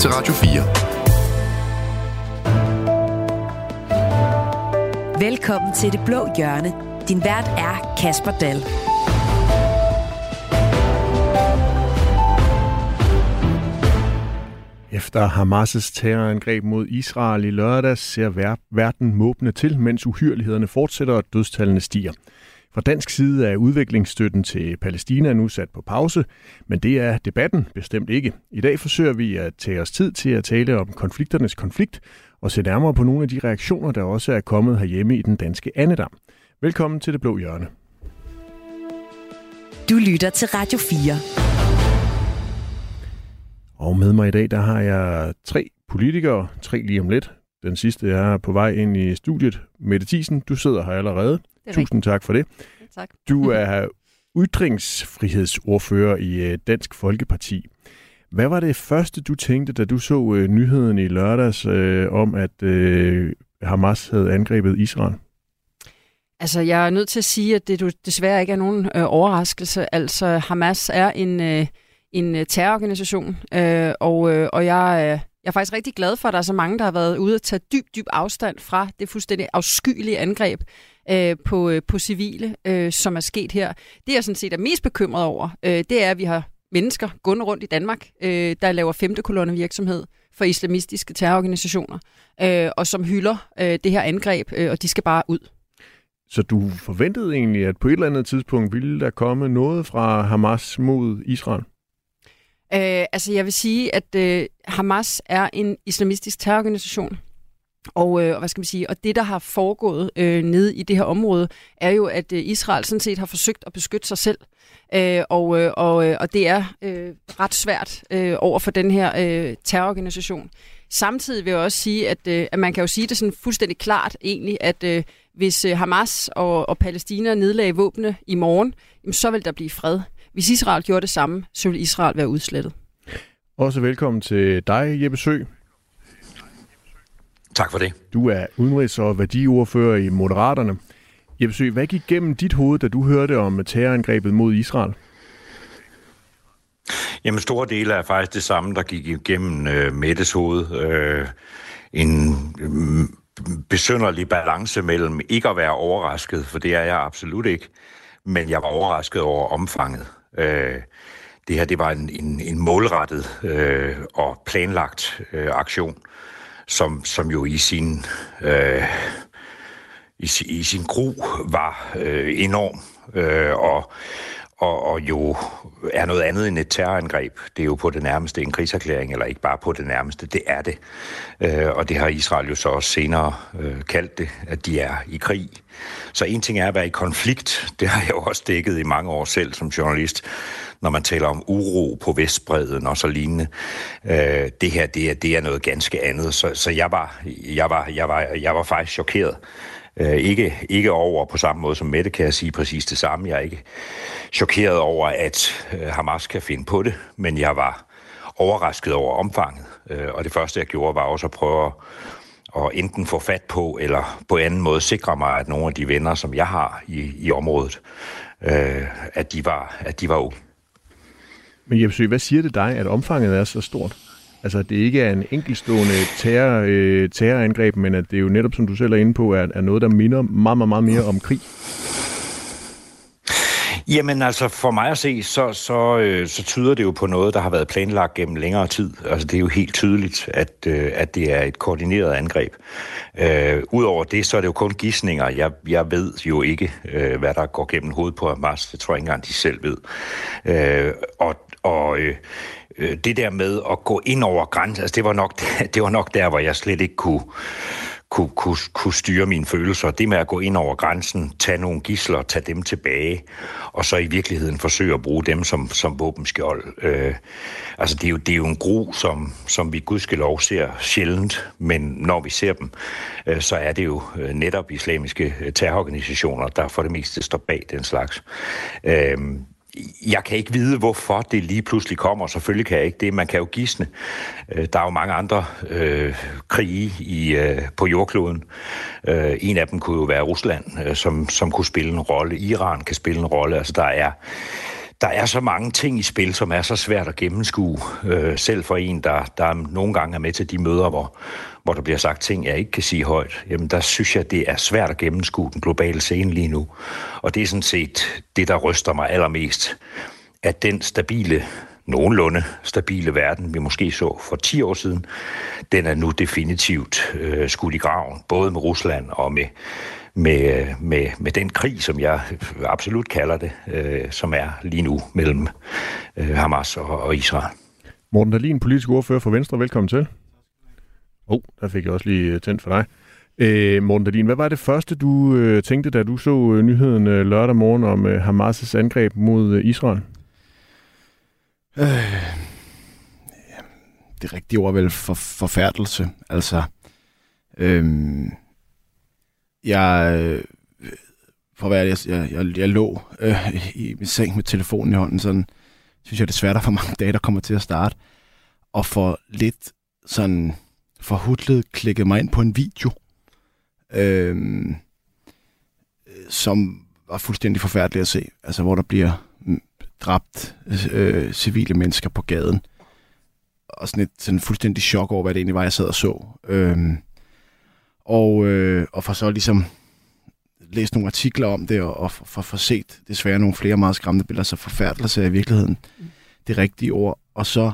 til Radio 4. Velkommen til Det Blå Hjørne. Din vært er Casper Dall. Efter Hamas' terrorangreb mod Israel i lørdag ser verden måbende til, mens uhyrlighederne fortsætter og dødstallene stiger. Fra dansk side er udviklingsstøtten til Palæstina nu sat på pause, men det er debatten bestemt ikke. I dag forsøger vi at tage os tid til at tale om konflikternes konflikt og se nærmere på nogle af de reaktioner, der også er kommet herhjemme i den danske andedam. Velkommen til Det Blå Hjørne. Du lytter til Radio 4. Og med mig i dag, der har jeg tre politikere, tre lige om lidt. Den sidste er på vej ind i studiet. Mette Thiesen, du sidder her allerede. Tusind tak for det. Tak. Du er ytringsfrihedsordfører i Dansk Folkeparti. Hvad var det første, du tænkte, da du så nyheden i lørdags om, at Hamas havde angrebet Israel? Altså, jeg er nødt til at sige, at det desværre ikke er nogen overraskelse. Altså, Hamas er en terrororganisation, og jeg er faktisk rigtig glad for, at der er så mange, der har været ude at tage dyb afstand fra det fuldstændig afskyelige angreb på civile, som er sket her. Det, jeg sådan set er mest bekymret over, det er, at vi har mennesker gående rundt i Danmark, der laver 5. kolonne virksomhed for islamistiske terrororganisationer, og som hylder det her angreb, og de skal bare ud. Så du forventede egentlig, at på et eller andet tidspunkt ville der komme noget fra Hamas mod Israel? Altså jeg vil sige, at Hamas er en islamistisk terrororganisation, og hvad skal man sige, og det der har foregået nede i det her område, er jo, at Israel sådan set har forsøgt at beskytte sig selv, og det er ret svært over for den her terrororganisation. Samtidig vil jeg også sige, at man kan jo sige det sådan fuldstændig klart egentlig, at hvis Hamas og Palæstina nedlagde våbne i morgen, jamen, så vil der blive fred. Hvis Israel gjorde det samme, så ville Israel være udslettet. Også velkommen til dig, Jeppe Søe. Tak for det. Du er udenrigs- og værdiordfører i Moderaterne. Jeppe Søe, hvad gik gennem dit hoved, da du hørte om terrorangrebet mod Israel? Jamen, store dele er faktisk det samme, der gik igennem Mettes hoved. En besynderlig balance mellem ikke at være overrasket, for det er jeg absolut ikke, men jeg var overrasket over omfanget. Det her, det var en målrettet og planlagt aktion, som jo i sin i sin gru var enorm og jo er noget andet end et terrorangreb. Det er jo på det nærmeste en krigserklæring, eller ikke bare på det nærmeste, det er det. Og det har Israel jo så også senere kaldt det, at de er i krig. Så en ting er at være i konflikt, det har jeg jo også dækket i mange år selv som journalist, når man taler om uro på Vestbredden og så lignende. Det her, det er noget ganske andet, så jeg var faktisk chokeret. Ikke over på samme måde som Mette, kan jeg sige præcis det samme. Jeg er ikke chokeret over, at Hamas kan finde på det, men jeg var overrasket over omfanget. Og det første, jeg gjorde, var også at prøve at enten få fat på, eller på anden måde sikre mig, at nogle af de venner, som jeg har i området, at de var okay. Men Jeppe Søe, hvad siger det dig, at omfanget er så stort? Altså, det ikke er en enkeltstående terrorangreb, men at det jo netop, som du selv er inde på, er noget, der minder meget, meget mere om krig. Jamen, altså, for mig at se, så tyder det jo på noget, der har været planlagt gennem længere tid. Altså, det er jo helt tydeligt, at det er et koordineret angreb. Udover det, så er det jo kun gidsninger. Jeg ved jo ikke, hvad der går gennem hovedet på Hamas. Det tror jeg ikke engang, de selv ved. Det der med at gå ind over grænsen, altså det var nok der, hvor jeg slet ikke kunne styre mine følelser. Det med at gå ind over grænsen, tage nogle gidsler, tage dem tilbage, og så i virkeligheden forsøge at bruge dem som våbenskjold. Altså det er jo en gru, som vi gudskelov ser sjældent, men når vi ser dem, så er det jo netop islamiske terrororganisationer, der for det meste står bag den slags. Jeg kan ikke vide, hvorfor det lige pludselig kommer. Selvfølgelig kan jeg ikke det. Man kan jo gisne. Der er jo mange andre krige på jordkloden. En af dem kunne jo være Rusland, som kunne spille en rolle. Iran kan spille en rolle. Altså, der er... Der er så mange ting i spil, som er så svært at gennemskue, selv for en, der nogle gange er med til de møder, hvor der bliver sagt ting, jeg ikke kan sige højt. Jamen, der synes jeg, det er svært at gennemskue den globale scene lige nu. Og det er sådan set det, der ryster mig allermest, at den nogenlunde stabile verden, vi måske så for 10 år siden, den er nu definitivt skudt i graven, både med Rusland og med den krig, som jeg absolut kalder det, som er lige nu mellem Hamas og Israel. Morten Dahlin, politisk ordfører for Venstre, velkommen til. Der fik jeg også lige tændt for dig. Morten Dahlin, hvad var det første, du tænkte, da du så nyheden lørdag morgen om Hamas' angreb mod Israel? Det rigtige ord er vel forfærdelse. Altså, jeg lå i min seng med telefonen i hånden, sådan synes jeg desværre, der er for mange dage, der kommer til at starte, og for lidt sådan forhutlet klikkede mig ind på en video, som var fuldstændig forfærdelig at se, altså hvor der bliver dræbt civile mennesker på gaden, og sådan fuldstændig chok over, hvad det egentlig var, jeg sad og så. Og for så ligesom læst nogle artikler om det, og for set desværre nogle flere meget skræmmende billeder, så forfærdelse er i virkeligheden det rigtige ord. Og så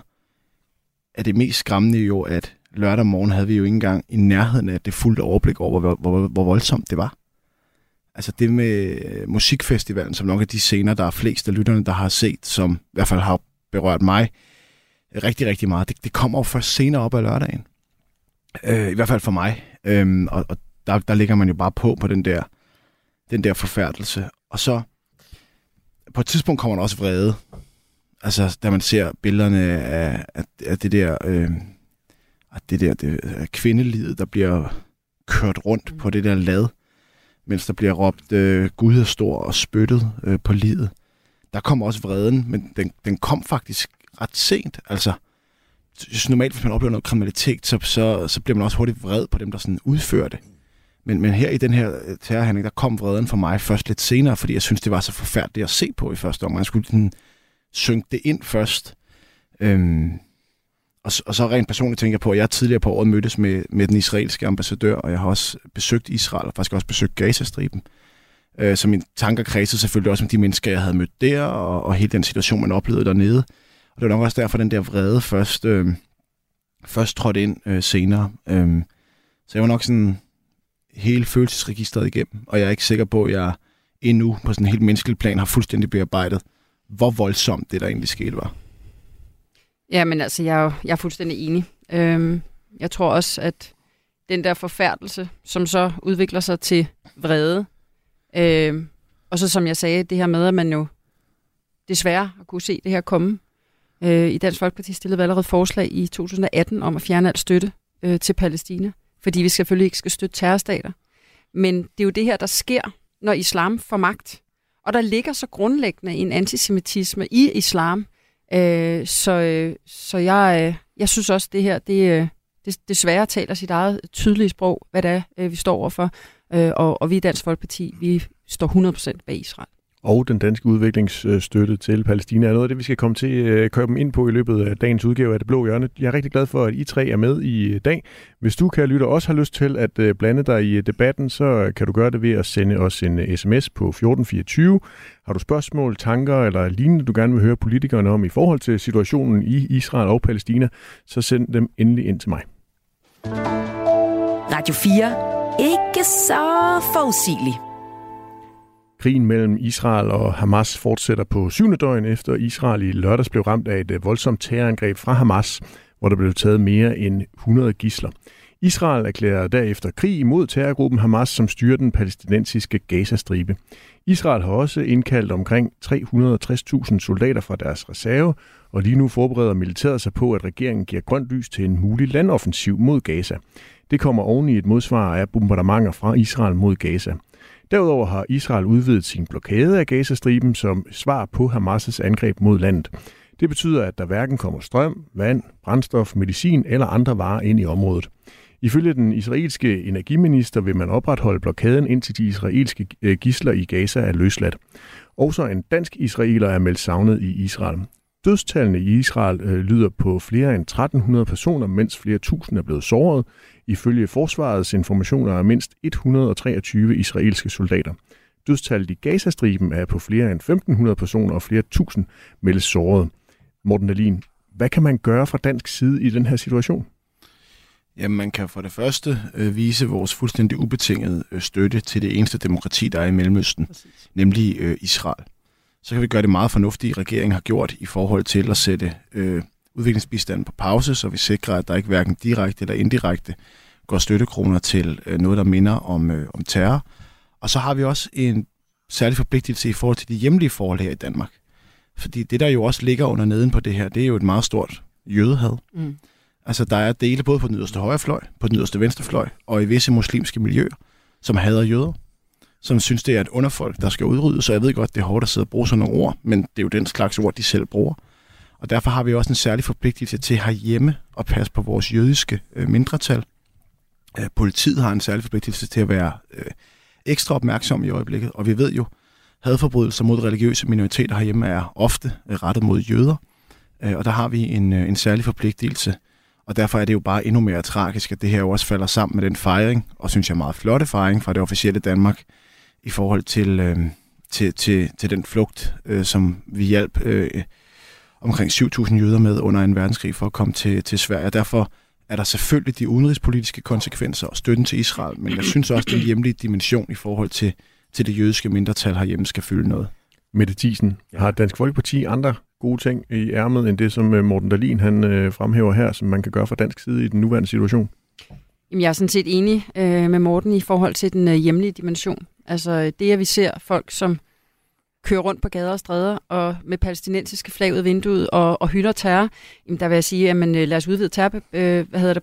er det mest skræmmende jo, at lørdag morgen havde vi jo ikke engang i nærheden af det fulde overblik over, hvor voldsomt det var. Altså det med musikfestivalen, som nok er de scener, der er flest af lytterne, der har set, som i hvert fald har berørt mig rigtig, rigtig meget. Det kommer jo først senere op ad lørdagen. I hvert fald for mig. Og der ligger man jo bare på den der forfærdelse. Og så på et tidspunkt kommer der også vrede. Altså da man ser billederne af det der, kvindelivet, der bliver kørt rundt på det der lad, mens der bliver råbt Gud er stor og spyttet på livet. Der kommer også vreden, men den kom faktisk ret sent. Altså normalt, hvis man oplever noget kriminalitet, så bliver man også hurtigt vred på dem, der sådan udfører det. Men her i den her terrorhandling, der kom vreden for mig først lidt senere, fordi jeg synes, det var så forfærdeligt at se på i første omgang. Jeg skulle sådan synke det ind først. Og så rent personligt tænker jeg på, at jeg tidligere på året mødtes med den israelske ambassadør, og jeg har også besøgt Israel, og faktisk også besøgt Gazastriben. Så mine tanker kredsede selvfølgelig også om de mennesker, jeg havde mødt der, og hele den situation, man oplevede dernede. Og det var nok også derfor, den der vrede først trådte ind senere. Så jeg var nok sådan hele følelsesregisteret igennem, og jeg er ikke sikker på, at jeg endnu på sådan en helt menneskelig plan har fuldstændig bearbejdet, hvor voldsomt det der egentlig skete var. Ja, men altså, jeg er fuldstændig enig. Jeg tror også, at den der forfærdelse, som så udvikler sig til vrede, og så som jeg sagde, det her med, at man jo desværre har kunne se det her komme. I Dansk Folkeparti stillede vi allerede forslag i 2018 om at fjerne al støtte til Palæstina, fordi vi selvfølgelig ikke skal støtte terrorstater. Men det er jo det her, der sker, når islam får magt. Og der ligger så grundlæggende en antisemitisme i islam, så jeg synes også, det her, det desværre taler sit eget tydelige sprog, hvad det er, vi står overfor. Og vi i Dansk Folkeparti, vi står 100% bag Israel. Og den danske udviklingsstøtte til Palæstina er noget af det, vi skal komme til at komme ind på i løbet af dagens udgave af Det Blå Hjørne. Jeg er rigtig glad for, at I tre er med i dag. Hvis du, kære lytter, også har lyst til at blande dig i debatten, så kan du gøre det ved at sende os en sms på 1424. Har du spørgsmål, tanker eller lignende, du gerne vil høre politikerne om i forhold til situationen i Israel og Palæstina, så send dem endelig ind til mig. Radio 4. Ikke så forudsigelig. Krigen mellem Israel og Hamas fortsætter på 7. døgn, efter Israel i lørdags blev ramt af et voldsomt terrorangreb fra Hamas, hvor der blev taget mere end 100 gidsler. Israel erklærer derefter krig imod terrorgruppen Hamas, som styrer den palæstinensiske Gazastribe. Israel har også indkaldt omkring 360.000 soldater fra deres reserve, og lige nu forbereder militæret sig på, at regeringen giver grønt lys til en mulig landoffensiv mod Gaza. Det kommer oven i et modsvar af bombardementer fra Israel mod Gaza. Derudover har Israel udvidet sin blokade af Gazastriben som svar på Hamas' angreb mod landet. Det betyder, at der hverken kommer strøm, vand, brændstof, medicin eller andre varer ind i området. Ifølge den israelske energiminister vil man opretholde blokaden, indtil de israelske gidsler i Gaza er løsladt. Også en dansk israeler er meldt savnet i Israel. Dødstallene i Israel lyder på flere end 1300 personer, mens flere tusind er blevet såret. Ifølge forsvarets informationer er mindst 123 israelske soldater. Dødstallet i Gazastriben er på flere end 1500 personer, og flere tusind meldes såret. Morten Dahlin, hvad kan man gøre fra dansk side i den her situation? Jamen, man kan for det første vise vores fuldstændig ubetingede støtte til det eneste demokrati, der er i Mellemøsten, nemlig Israel. Så kan vi gøre det meget fornuftige, regeringen har gjort i forhold til at sætte udviklingsbistanden på pause, så vi sikrer, at der ikke hverken direkte eller indirekte går støttekroner til noget, der minder om terror. Og så har vi også en særlig forpligtelse i forhold til de hjemlige forhold her i Danmark. Fordi det, der jo også ligger under neden på det her, det er jo et meget stort jødehad. Mm. Altså, der er dele både på den yderste højrefløj, på den yderste venstrefløj og i visse muslimske miljøer, som hader jøder, som synes, det er et underfolk, der skal udryddes. Så jeg ved godt, det er hårdt at sidde og bruge sådan nogle ord, men det er jo den slags ord, de selv bruger. Og derfor har vi også en særlig forpligtelse til herhjemme at passe på vores jødiske mindretal. Politiet har en særlig forpligtelse til at være ekstra opmærksom i øjeblikket, og vi ved jo, hadforbrydelser mod religiøse minoriteter herhjemme er ofte rettet mod jøder, og der har vi en særlig forpligtelse, og derfor er det jo bare endnu mere tragisk, at det her også falder sammen med den fejring, og synes jeg meget flotte fejring fra det officielle Danmark, i forhold til den flugt, som vi hjalp omkring 7.000 jøder med under 2. verdenskrig for at komme til Sverige, og derfor er der selvfølgelig de udenrigspolitiske konsekvenser og støtten til Israel, men jeg synes også, at den hjemlige dimension i forhold til det jødiske mindretal herhjemme skal fylde noget. Mette Thiesen, har Dansk Folkeparti andre gode ting i ærmet end det, som Morten Dahlin han fremhæver her, som man kan gøre fra dansk side i den nuværende situation? Jamen, jeg er sådan set enig med Morten i forhold til den hjemlige dimension. Altså det, at vi ser folk, som kører rundt på gader og stræder og med palæstinensiske flag ud af vinduet og hylder terror, jamen der vil jeg sige, jamen lad os udvide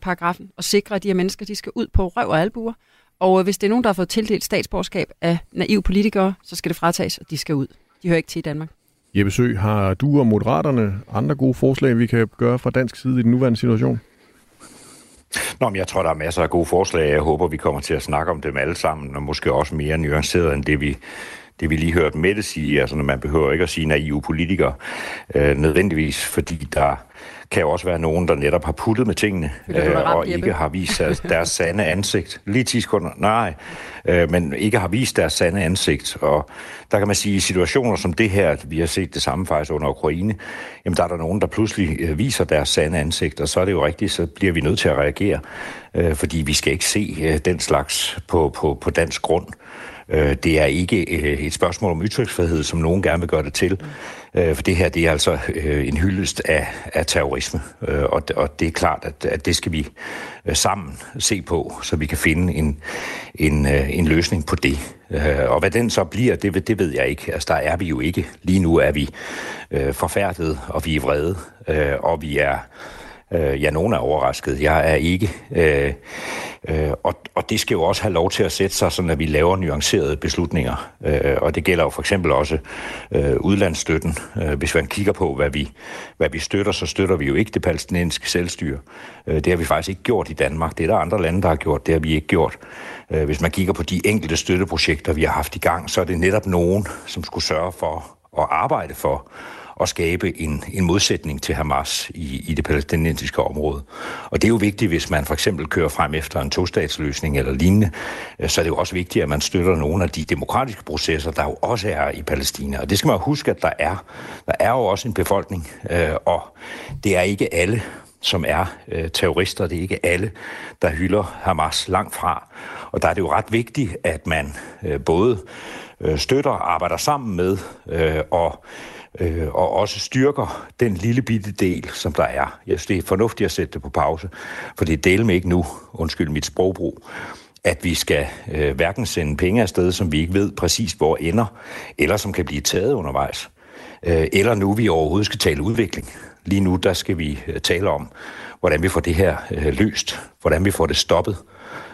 paragrafen og sikre, at de her mennesker, de skal ud på røv og albuer. Og hvis det er nogen, der har fået tildelt statsborgerskab af naive politikere, så skal det fratages, og de skal ud. De hører ikke til i Danmark. Jeppe Søe, har du og Moderaterne andre gode forslag, vi kan gøre fra dansk side i den nuværende situation? Nå, men jeg tror, der er masser af gode forslag. Jeg håber, vi kommer til at snakke om dem alle sammen, og måske også mere nuanceret end det vi lige hørte Mette sige, altså man behøver ikke at sige naive politikere nødvendigvis, fordi der kan jo også være nogen, der netop har puttet med tingene, og ikke har vist deres sande ansigt. Lige 10 sekunder, nej, men ikke har vist deres sande ansigt. Og der kan man sige, i situationer som det her, vi har set det samme faktisk under Ukraine, jamen der er der nogen, der pludselig viser deres sande ansigt, og så er det jo rigtigt, så bliver vi nødt til at reagere, fordi vi skal ikke se den slags på dansk grund. Det er ikke et spørgsmål om ytringsfrihed, som nogen gerne vil gøre det til, for det her det er altså en hyldest af terrorisme, og det er klart, at det skal vi sammen se på, så vi kan finde en løsning på det. Og hvad den så bliver, det ved jeg ikke. Altså der er vi jo ikke. Lige nu er vi forfærdede, og vi er vrede, og vi er... Ja, nogen er overrasket. Jeg er ikke. Og det skal jo også have lov til at sætte sig, sådan at vi laver nuancerede beslutninger. Og det gælder jo for eksempel også udlandsstøtten. Hvis man kigger på, hvad vi støtter, så støtter vi jo ikke det palæstinensiske selvstyre. Det har vi faktisk ikke gjort i Danmark. Det er der andre lande, der har gjort. Det har vi ikke gjort. Hvis man kigger på de enkelte støtteprojekter, vi har haft i gang, så er det netop nogen, som skulle sørge for og arbejde for og skabe en modsætning til Hamas i det palæstinensiske område. Og det er jo vigtigt, hvis man for eksempel kører frem efter en tostatsløsning eller lignende, så er det jo også vigtigt, at man støtter nogle af de demokratiske processer, der jo også er i Palæstina. Og det skal man huske, at der er. Der er jo også en befolkning, og det er ikke alle, som er terrorister. Det er ikke alle, der hylder Hamas, langt fra. Og der er det jo ret vigtigt, at man både støtter og arbejder sammen med, og også styrker den lille bitte del, som der er. Jeg synes, det er fornuftigt at sætte det på pause, for det deler mig ikke nu, undskyld mit sprogbrug, at vi skal hverken sende penge afsted, som vi ikke ved præcis hvor ender, eller som kan blive taget undervejs, eller nu vi overhovedet skal tale udvikling. Lige nu, der skal vi tale om, hvordan vi får det her løst, hvordan vi får det stoppet,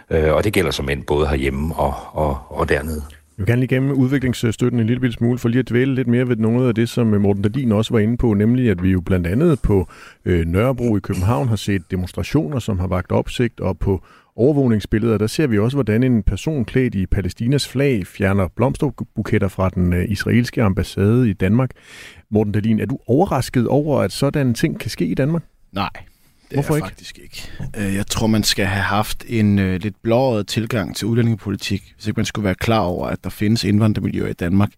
og det gælder som end både herhjemme og dernede. Vi kan lige gennem udviklingsstøtten en lille smule, for lige at dvæle lidt mere ved noget af det, som Morten Dahlin også var inde på, nemlig at vi jo blandt andet på Nørrebro i København har set demonstrationer, som har vakt opsigt, og på overvågningsbilleder, der ser vi også, hvordan en person klædt i Palæstinas flag fjerner blomsterbuketter fra den israelske ambassade i Danmark. Morten Dahlin, er du overrasket over, at sådan ting kan ske i Danmark? Nej. Hvorfor ikke? Faktisk ikke. Jeg tror, man skal have haft en lidt blåret tilgang til udlændingepolitik, hvis ikke man skulle være klar over, at der findes indvandrermiljøer i Danmark,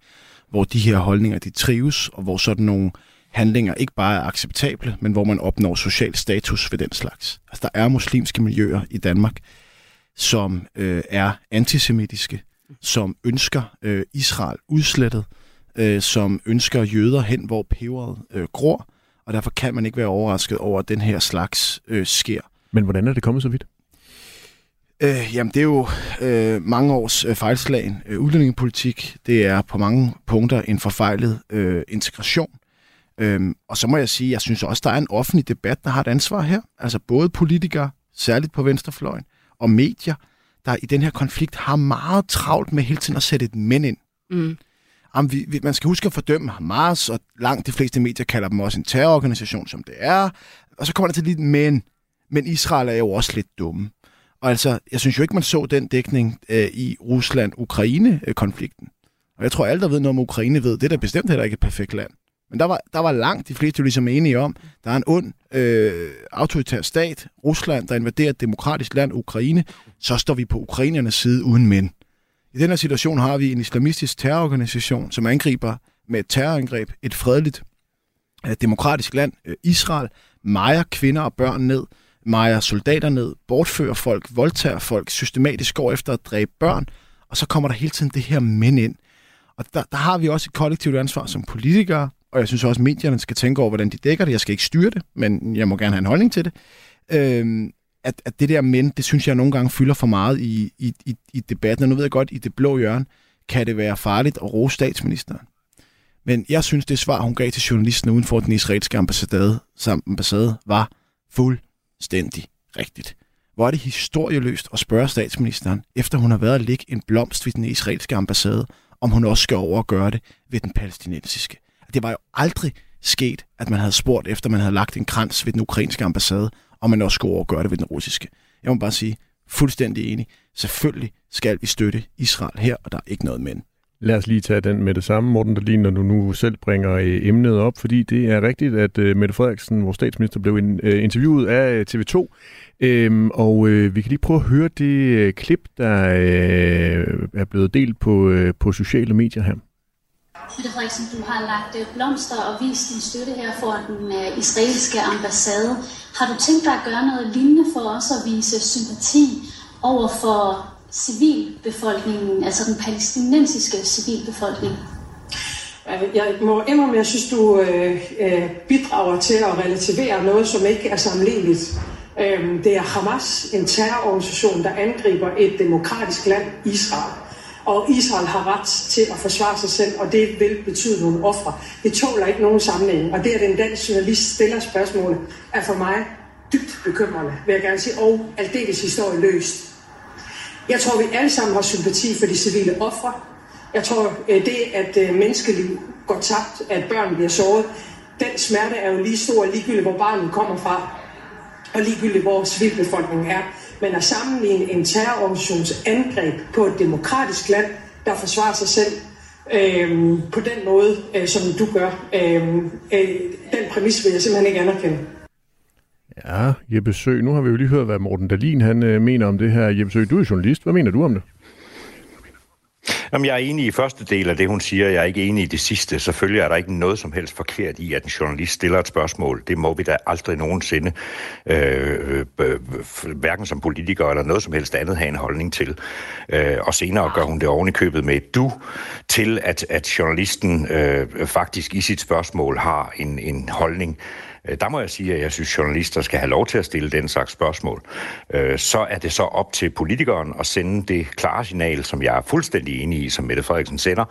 hvor de her holdninger de trives, og hvor sådan nogle handlinger ikke bare er acceptable, men hvor man opnår social status ved den slags. Altså, der er muslimske miljøer i Danmark, som er antisemitiske, som ønsker Israel udslettet, som ønsker jøder hen, hvor peberet gror, og derfor kan man ikke være overrasket over, at den her slags sker. Men hvordan er det kommet så vidt? Jamen, det er jo mange års fejlslagen udlændingepolitik. Det er på mange punkter en forfejlet integration. Og så må jeg sige, at jeg synes også, der er en offentlig debat, der har et ansvar her. Altså både politikere, særligt på venstrefløjen, og medier, der i den her konflikt har meget travlt med hele tiden at sætte et men ind. Mm. Jamen, man skal huske at fordømme Hamas, og langt de fleste medier kalder dem også en terrororganisation, som det er. Og så kommer der til lidt, men Israel er jo også lidt dumme. Og altså, jeg synes jo ikke, man så den dækning i Rusland-Ukraine-konflikten. Og jeg tror, alle, der ved noget om Ukraine, ved, det er bestemt heller ikke et perfekt land. Men der var langt de fleste jo ligesom enige om, der er en ond autoritær stat, Rusland, der invaderer et demokratisk land, Ukraine, så står vi på ukrainernes side uden men. I den her situation har vi en islamistisk terrororganisation, som angriber med et terrorangreb et fredeligt demokratisk land, Israel, mejer kvinder og børn ned, mejer soldater ned, bortfører folk, voldtager folk, systematisk går efter at dræbe børn, og så kommer der hele tiden det her men ind. Og der har vi også et kollektivt ansvar som politikere, og jeg synes også, at medierne skal tænke over, hvordan de dækker det. Jeg skal ikke styre det, men jeg må gerne have en holdning til det. At det der men, det synes jeg nogle gange fylder for meget i debatten. Og nu ved jeg godt, i Det Blå Hjørne kan det være farligt at rose statsministeren. Men jeg synes, det svar, hun gav til journalisten uden for den israelske ambassade, var fuldstændig rigtigt. Hvor er det historieløst at spørge statsministeren, efter hun har været at lægge en blomst ved den israelske ambassade, om hun også skal over og gøre det ved den palæstinensiske. Det var jo aldrig sket, at man havde spurgt, efter man havde lagt en krans ved den ukrainske ambassade, om man også skulle over og gøre det ved den russiske. Jeg må bare sige, fuldstændig enig. Selvfølgelig skal vi støtte Israel her, og der er ikke noget men. Lad os lige tage den med det samme, Morten Dahlin, når du nu selv bringer emnet op, fordi det er rigtigt, at Mette Frederiksen, vores statsminister, blev interviewet af TV2, og vi kan lige prøve at høre det klip, der er blevet delt på sociale medier her. Mette Frederiksen, du har lagt blomster og vist din støtte her for den israelske ambassade. Har du tænkt dig at gøre noget lignende for os at vise sympati over for civilbefolkningen, altså den palæstinensiske civilbefolkning? Jeg må indrømme, at jeg synes, du bidrager til at relativere noget, som ikke er sammenligneligt. Det er Hamas, en terrororganisation, der angriber et demokratisk land, Israel. Og Israel har ret til at forsvare sig selv, og det vil betyde nogle ofre. Det tåler ikke nogen sammenhæng. Og det, at en dansk journalist stiller spørgsmålet, er for mig dybt bekymrende, vil jeg gerne sige, og aldeles historieløst. Jeg tror, vi alle sammen har sympati for de civile ofre. Jeg tror, det, at menneskeliv går tabt, at børn bliver såret, den smerte er jo lige stor, ligegyldigt hvor barnet kommer fra, og ligegyldigt hvor civilbefolkningen er. Men at sammenligne en terrororganisations angreb på et demokratisk land, der forsvarer sig selv på den måde, som du gør, den præmis vil jeg simpelthen ikke anerkende. Ja, Jeppe Søe, nu har vi jo lige hørt, hvad Morten Dahlin mener om det her. Jeppe Søe, du er journalist. Hvad mener du om det? Jamen, jeg er enig i første del af det, hun siger. Jeg er ikke enig i det sidste. Selvfølgelig er der ikke noget som helst forkert i, at en journalist stiller et spørgsmål. Det må vi da aldrig nogensinde, hverken som politiker eller noget som helst andet, have en holdning til. Og senere gør hun det oven i købet med et du til, at journalisten faktisk i sit spørgsmål har en holdning. Der må jeg sige, at jeg synes, journalister skal have lov til at stille den slags spørgsmål. Så er det så op til politikeren at sende det klare signal, som jeg er fuldstændig enig i, som Mette Frederiksen sender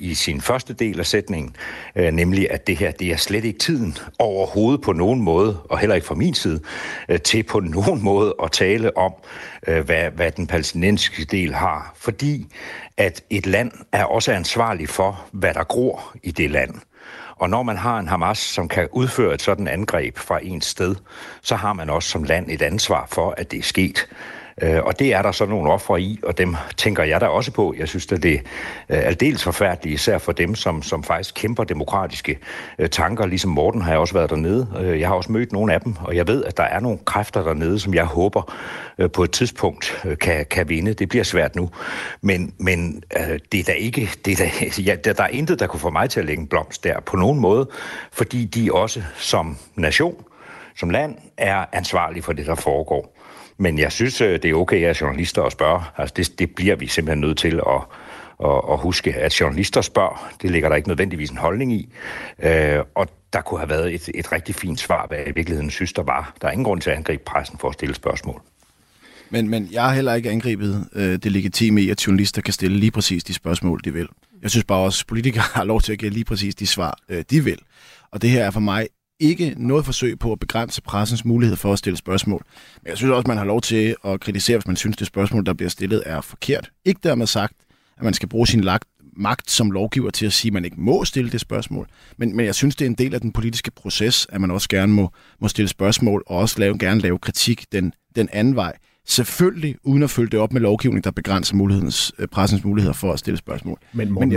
i sin første del af sætningen, nemlig at det her, det er slet ikke tiden overhovedet på nogen måde, og heller ikke fra min side, til på nogen måde at tale om, hvad den palæstinensiske del har. Fordi at et land er også ansvarlig for, hvad der gror i det land. Og når man har en Hamas, som kan udføre et sådan angreb fra ens sted, så har man også som land et ansvar for, at det er sket. Og det er der så nogle ofre i, og dem tænker jeg da også på. Jeg synes, at det er aldeles forfærdeligt, især for dem, som faktisk kæmper demokratiske tanker. Ligesom Morten har jeg også været dernede. Jeg har også mødt nogle af dem, og jeg ved, at der er nogle kræfter dernede, som jeg håber på et tidspunkt kan vinde. Det bliver svært nu, men det er da ikke... der er intet, der kunne få mig til at lægge en blomst der på nogen måde, fordi de også som nation, som land, er ansvarlige for det, der foregår. Men jeg synes, det er okay at journalister at spørge. Altså det bliver vi simpelthen nødt til at huske, at journalister spørger. Det ligger der ikke nødvendigvis en holdning i. Og der kunne have været et rigtig fint svar, hvad i virkeligheden synes, der var. Der er ingen grund til at angribe pressen for at stille spørgsmål. Men jeg har heller ikke angrebet det legitime i, at journalister kan stille lige præcis de spørgsmål, de vil. Jeg synes bare også, at politikere har lov til at give lige præcis de svar, de vil. Og det her er for mig ikke noget forsøg på at begrænse pressens mulighed for at stille spørgsmål. Men jeg synes også, at man har lov til at kritisere, hvis man synes, det spørgsmål, der bliver stillet, er forkert. Ikke dermed sagt, at man skal bruge sin magt som lovgiver til at sige, at man ikke må stille det spørgsmål. Men jeg synes, det er en del af den politiske proces, at man også gerne må stille spørgsmål, og også gerne lave kritik den anden vej. Selvfølgelig uden at følge det op med lovgivning, der begrænser pressens muligheder for at stille spørgsmål. Men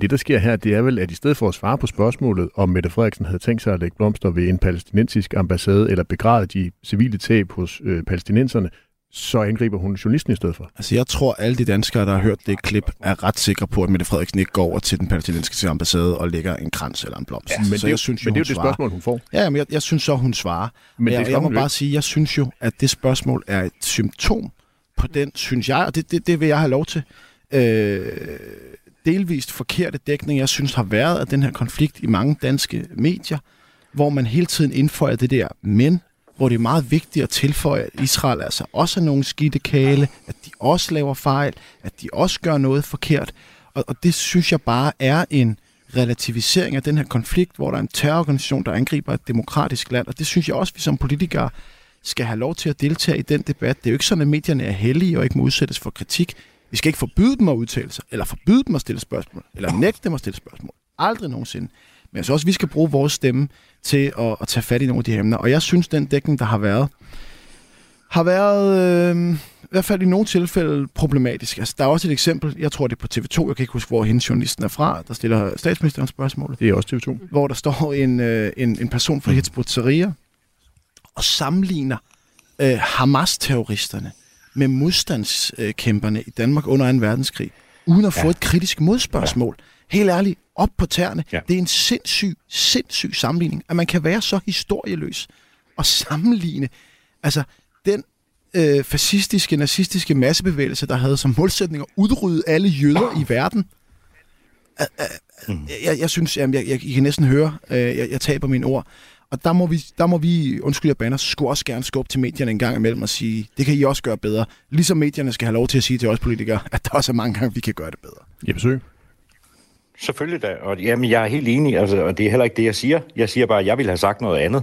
det der sker her, det er vel, at i stedet for at svare på spørgsmålet, om Mette Frederiksen havde tænkt sig at lægge blomster ved en palæstinensisk ambassade, eller begræde de civile tab hos palæstinenserne, så angriber hun journalisten i stedet for. Altså jeg tror, alle de danskere, der har hørt det klip, er ret sikre på, at Mette Frederiksen ikke går over til den palæstinensiske ambassade og lægger en krans eller en blomst. Ja, men det er jo det spørgsmål, hun får. Ja, men jeg synes så, hun svarer. Men jeg må bare sige, jeg synes jo, at det spørgsmål er et symptom på den, synes jeg, og det vil jeg have lov til, delvist forkerte dækning, jeg synes har været af den her konflikt i mange danske medier, hvor man hele tiden indføjer det der, men hvor det er meget vigtigt at tilføje, at Israel altså også er nogle skidte kale, at de også laver fejl, at de også gør noget forkert. Og det synes jeg bare er en relativisering af den her konflikt, hvor der er en terrororganisation, der angriber et demokratisk land. Og det synes jeg også, vi som politikere skal have lov til at deltage i den debat. Det er jo ikke sådan, at medierne er hellige og ikke må udsættes for kritik. Vi skal ikke forbyde dem at udtale sig, eller forbyde dem at stille spørgsmål, eller nægte dem at stille spørgsmål. Aldrig nogensinde. Men altså også, vi skal bruge vores stemme til at tage fat i nogle af de emner. Og jeg synes, den dækning, der har været i hvert fald i nogle tilfælde problematisk. Altså, der er også et eksempel, jeg tror, det er på TV2, jeg kan ikke huske, hvor hende journalisten er fra, der stiller statsministeren spørgsmål. Det er også TV2. Hvor der står en person fra Hizb ut-Tahrir og sammenligner Hamas-terroristerne med modstandskæmperne i Danmark under 2. verdenskrig, uden at få et kritisk modspørgsmål. Helt ærligt, op på tæerne. Ja. Det er en sindssyg sammenligning, at man kan være så historieløs og sammenligne. Altså, den fascistiske, nazistiske massebevægelse, der havde som målsætning at udrydde alle jøder i verden. Jeg synes, jeg kan næsten høre, jeg taber mine ord. Og der må vi undskyld, jeg bander, skulle også gerne skubbe til medierne en gang imellem og sige, det kan I også gøre bedre. Ligesom medierne skal have lov til at sige til os politikere, at der også er mange gange, vi kan gøre det bedre. Jeppe Søe. Selvfølgelig da, og jamen, jeg er helt enig, altså, og det er heller ikke det, jeg siger. Jeg siger bare, at jeg ville have sagt noget andet,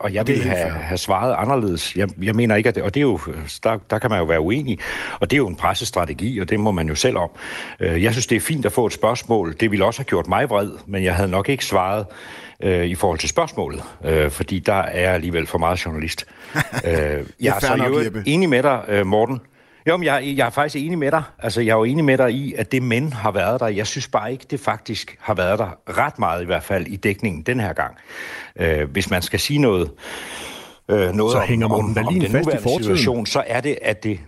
og jeg ville have svaret anderledes. Jeg mener ikke, at det, og det er jo, der kan man jo være uenig, og det er jo en pressestrategi, og det må man jo selv om. Jeg synes, det er fint at få et spørgsmål. Det ville også have gjort mig vred, men jeg havde nok ikke svaret i forhold til spørgsmålet, fordi der er alligevel for meget journalist. Jeg er så jo enig med dig, Morten. Jo, men jeg er faktisk enig med dig. Altså, jeg er jo enig med dig i, at det mænd har været der. Jeg synes bare ikke, det faktisk har været der ret meget, i hvert fald i dækningen den her gang. Hvis man skal sige noget så hænger Morten Dahlin fast i fortiden, så er det, at det...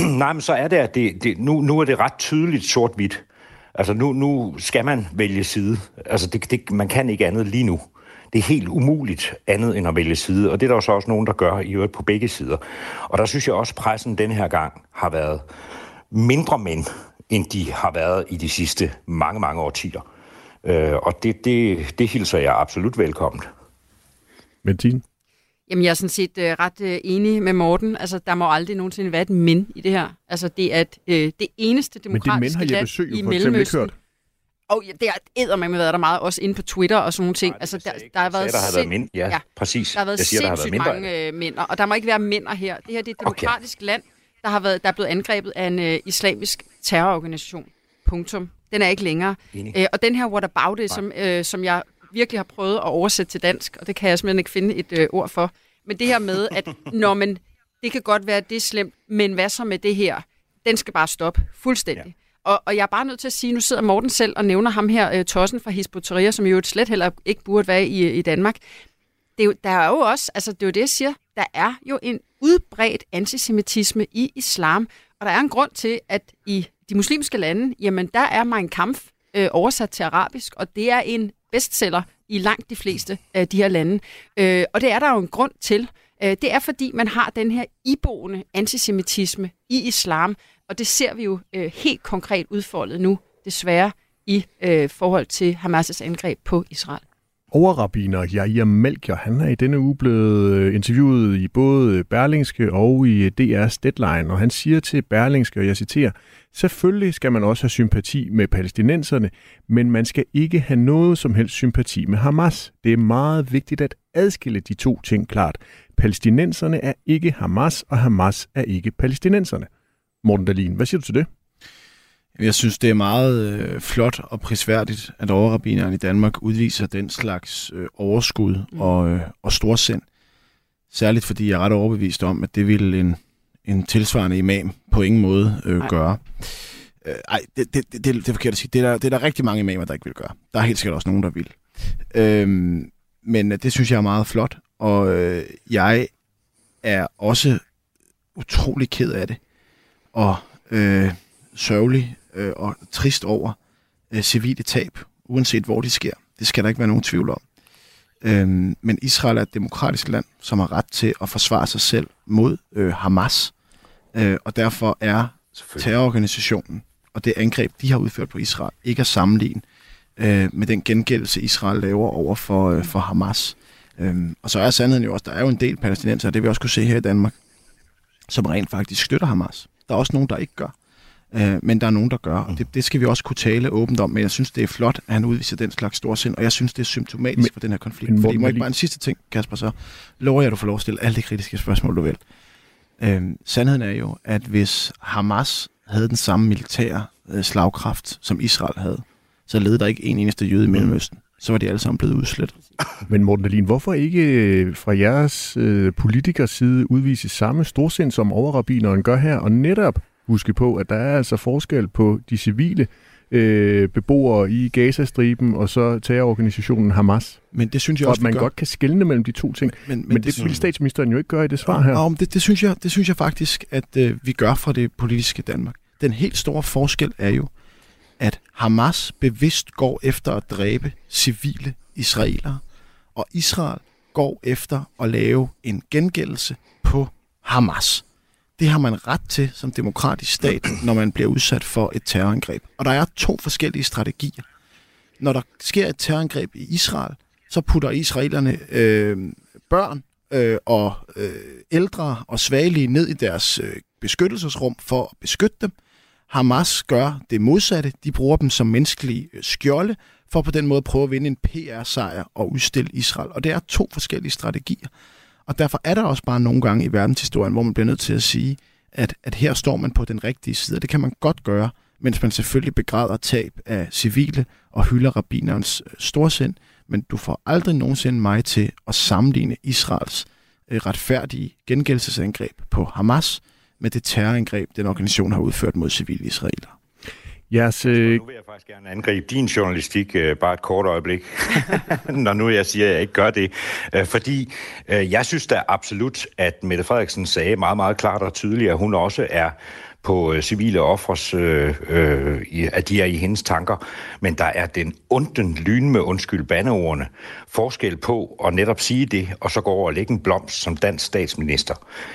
Nej, men så er det, at det nu er det ret tydeligt sort-hvidt. Altså, nu skal man vælge side. Altså, man kan ikke andet lige nu. Det er helt umuligt andet end at vælge side, og det er der så også nogen, der gør i øvrigt på begge sider. Og der synes jeg også, at pressen den her gang har været mindre mænd, end de har været i de sidste mange, mange årtier. Og det hilser jeg absolut velkommen. Men Tine? Jamen, jeg er sådan set ret enig med Morten. Altså, der må aldrig nogensinde være et men i det her. Altså, det er det eneste demokratiske land i Mellemøsten. Og det har eddermame været der meget, også inde på Twitter og sådan nogle ting. Nej, altså, der har været sindssygt mange mænd, og der må ikke være mænd her. Det her det er et demokratisk land, der er blevet angrebet af en islamisk terrororganisation. Punktum. Den er ikke længere. Og den her whataboutism, som jeg virkelig har prøvet at oversætte til dansk, og det kan jeg simpelthen ikke finde et ord for, men det her med, at når man det kan godt være, det er slemt, men hvad så med det her? Den skal bare stoppe fuldstændig. Ja. Og jeg er bare nødt til at sige, nu sidder Morten selv og nævner ham her, Tossen fra Hizb ut-Tahrir, som jo slet heller ikke burde være i Danmark. Det er jo, der er jo også, altså det er jo det, jeg siger, der er jo en udbredt antisemitisme i islam, og der er en grund til, at i de muslimske lande, jamen der er Mein Kampf oversat til arabisk, og det er en bestseller i langt de fleste af de her lande. Og det er der jo en grund til. Det er fordi, man har den her iboende antisemitisme i islam, og det ser vi jo helt konkret udfoldet nu, desværre, i forhold til Hamas' angreb på Israel. Overrabbiner Yair Melchior, han er i denne uge blevet interviewet i både Berlingske og i DR's Deadline, og han siger til Berlingske, og jeg citerer, selvfølgelig skal man også have sympati med palæstinenserne, men man skal ikke have noget som helst sympati med Hamas. Det er meget vigtigt at adskille de to ting klart. Palæstinenserne er ikke Hamas, og Hamas er ikke palæstinenserne. Morten Dahlin, hvad siger du til det? Jeg synes, det er meget flot og prisværdigt, at overrabbinerne i Danmark udviser den slags overskud og storsind. Særligt fordi jeg er ret overbevist om, at det ville en tilsvarende imam på ingen måde gøre. Nej, det er forkert at sige. Det er der rigtig mange imamer, der ikke vil gøre. Der er helt sikkert også nogen, der vil. Men det synes jeg er meget flot, og jeg er også utrolig ked af det. Og... sørgelig og trist over civile tab, uanset hvor de sker. Det skal der ikke være nogen tvivl om. Men Israel er et demokratisk land, som har ret til at forsvare sig selv mod Hamas, og derfor er terrororganisationen og det angreb, de har udført på Israel, ikke at sammenligne med den gengældelse, Israel laver over for Hamas. Og så er sandheden jo også, der er jo en del palæstinenser, det vi også kunne se her i Danmark, som rent faktisk støtter Hamas. Der er også nogen, der ikke gør. Men der er nogen, der gør, og det skal vi også kunne tale åbent om, men jeg synes, det er flot, at han udviser den slags storsind, og jeg synes, det er symptomatisk for den her konflikt. Men fordi må ikke bare en sidste ting, Kasper, så lover jeg, at du får lov at stille alle de kritiske spørgsmål, du vil. Sandheden er jo, at hvis Hamas havde den samme militære slagkraft, som Israel havde, så led der ikke en eneste jøde i Mellemøsten. Så var de alle sammen blevet udslettet. Men Morten Dahlin, hvorfor ikke fra jeres politikers side udvise samme storsind, som overrabbineren gør her, og netop huske på, at der er altså forskel på de civile beboere i Gazastriben og så terrororganisationen Hamas. Men det synes jeg også, at man godt kan skelne mellem de to ting. Men det ville statsministeren jo ikke gøre i det svar her. Det synes jeg faktisk, at vi gør fra det politiske Danmark. Den helt store forskel er jo, at Hamas bevidst går efter at dræbe civile israelere, og Israel går efter at lave en gengældelse på Hamas. Det har man ret til som demokratisk stat, når man bliver udsat for et terrorangreb. Og der er to forskellige strategier. Når der sker et terrorangreb i Israel, så putter israelerne børn og ældre og svagelige ned i deres beskyttelsesrum for at beskytte dem. Hamas gør det modsatte. De bruger dem som menneskelige skjolde for på den måde at prøve at vinde en PR-sejr og udstille Israel. Og det er to forskellige strategier. Og derfor er der også bare nogle gange i verdenshistorien, hvor man bliver nødt til at sige, at her står man på den rigtige side. Det kan man godt gøre, mens man selvfølgelig begræder tab af civile og hylder rabbinerens storsind. Men du får aldrig nogensinde mig til at sammenligne Israels retfærdige gengældelsesangreb på Hamas med det terrorangreb, den organisation har udført mod civile israelere. Yes. Nu vil jeg faktisk gerne angribe din journalistik bare et kort øjeblik, når nu jeg siger, at jeg ikke gør det. Fordi jeg synes da absolut, at Mette Frederiksen sagde meget, meget klart og tydeligt, at hun også er på civile ofres, at de er i hendes tanker. Men der er den onden lyn med undskyld bandeordene forskel på at netop sige det, og så gå over og lægge en blomst som dansk statsminister.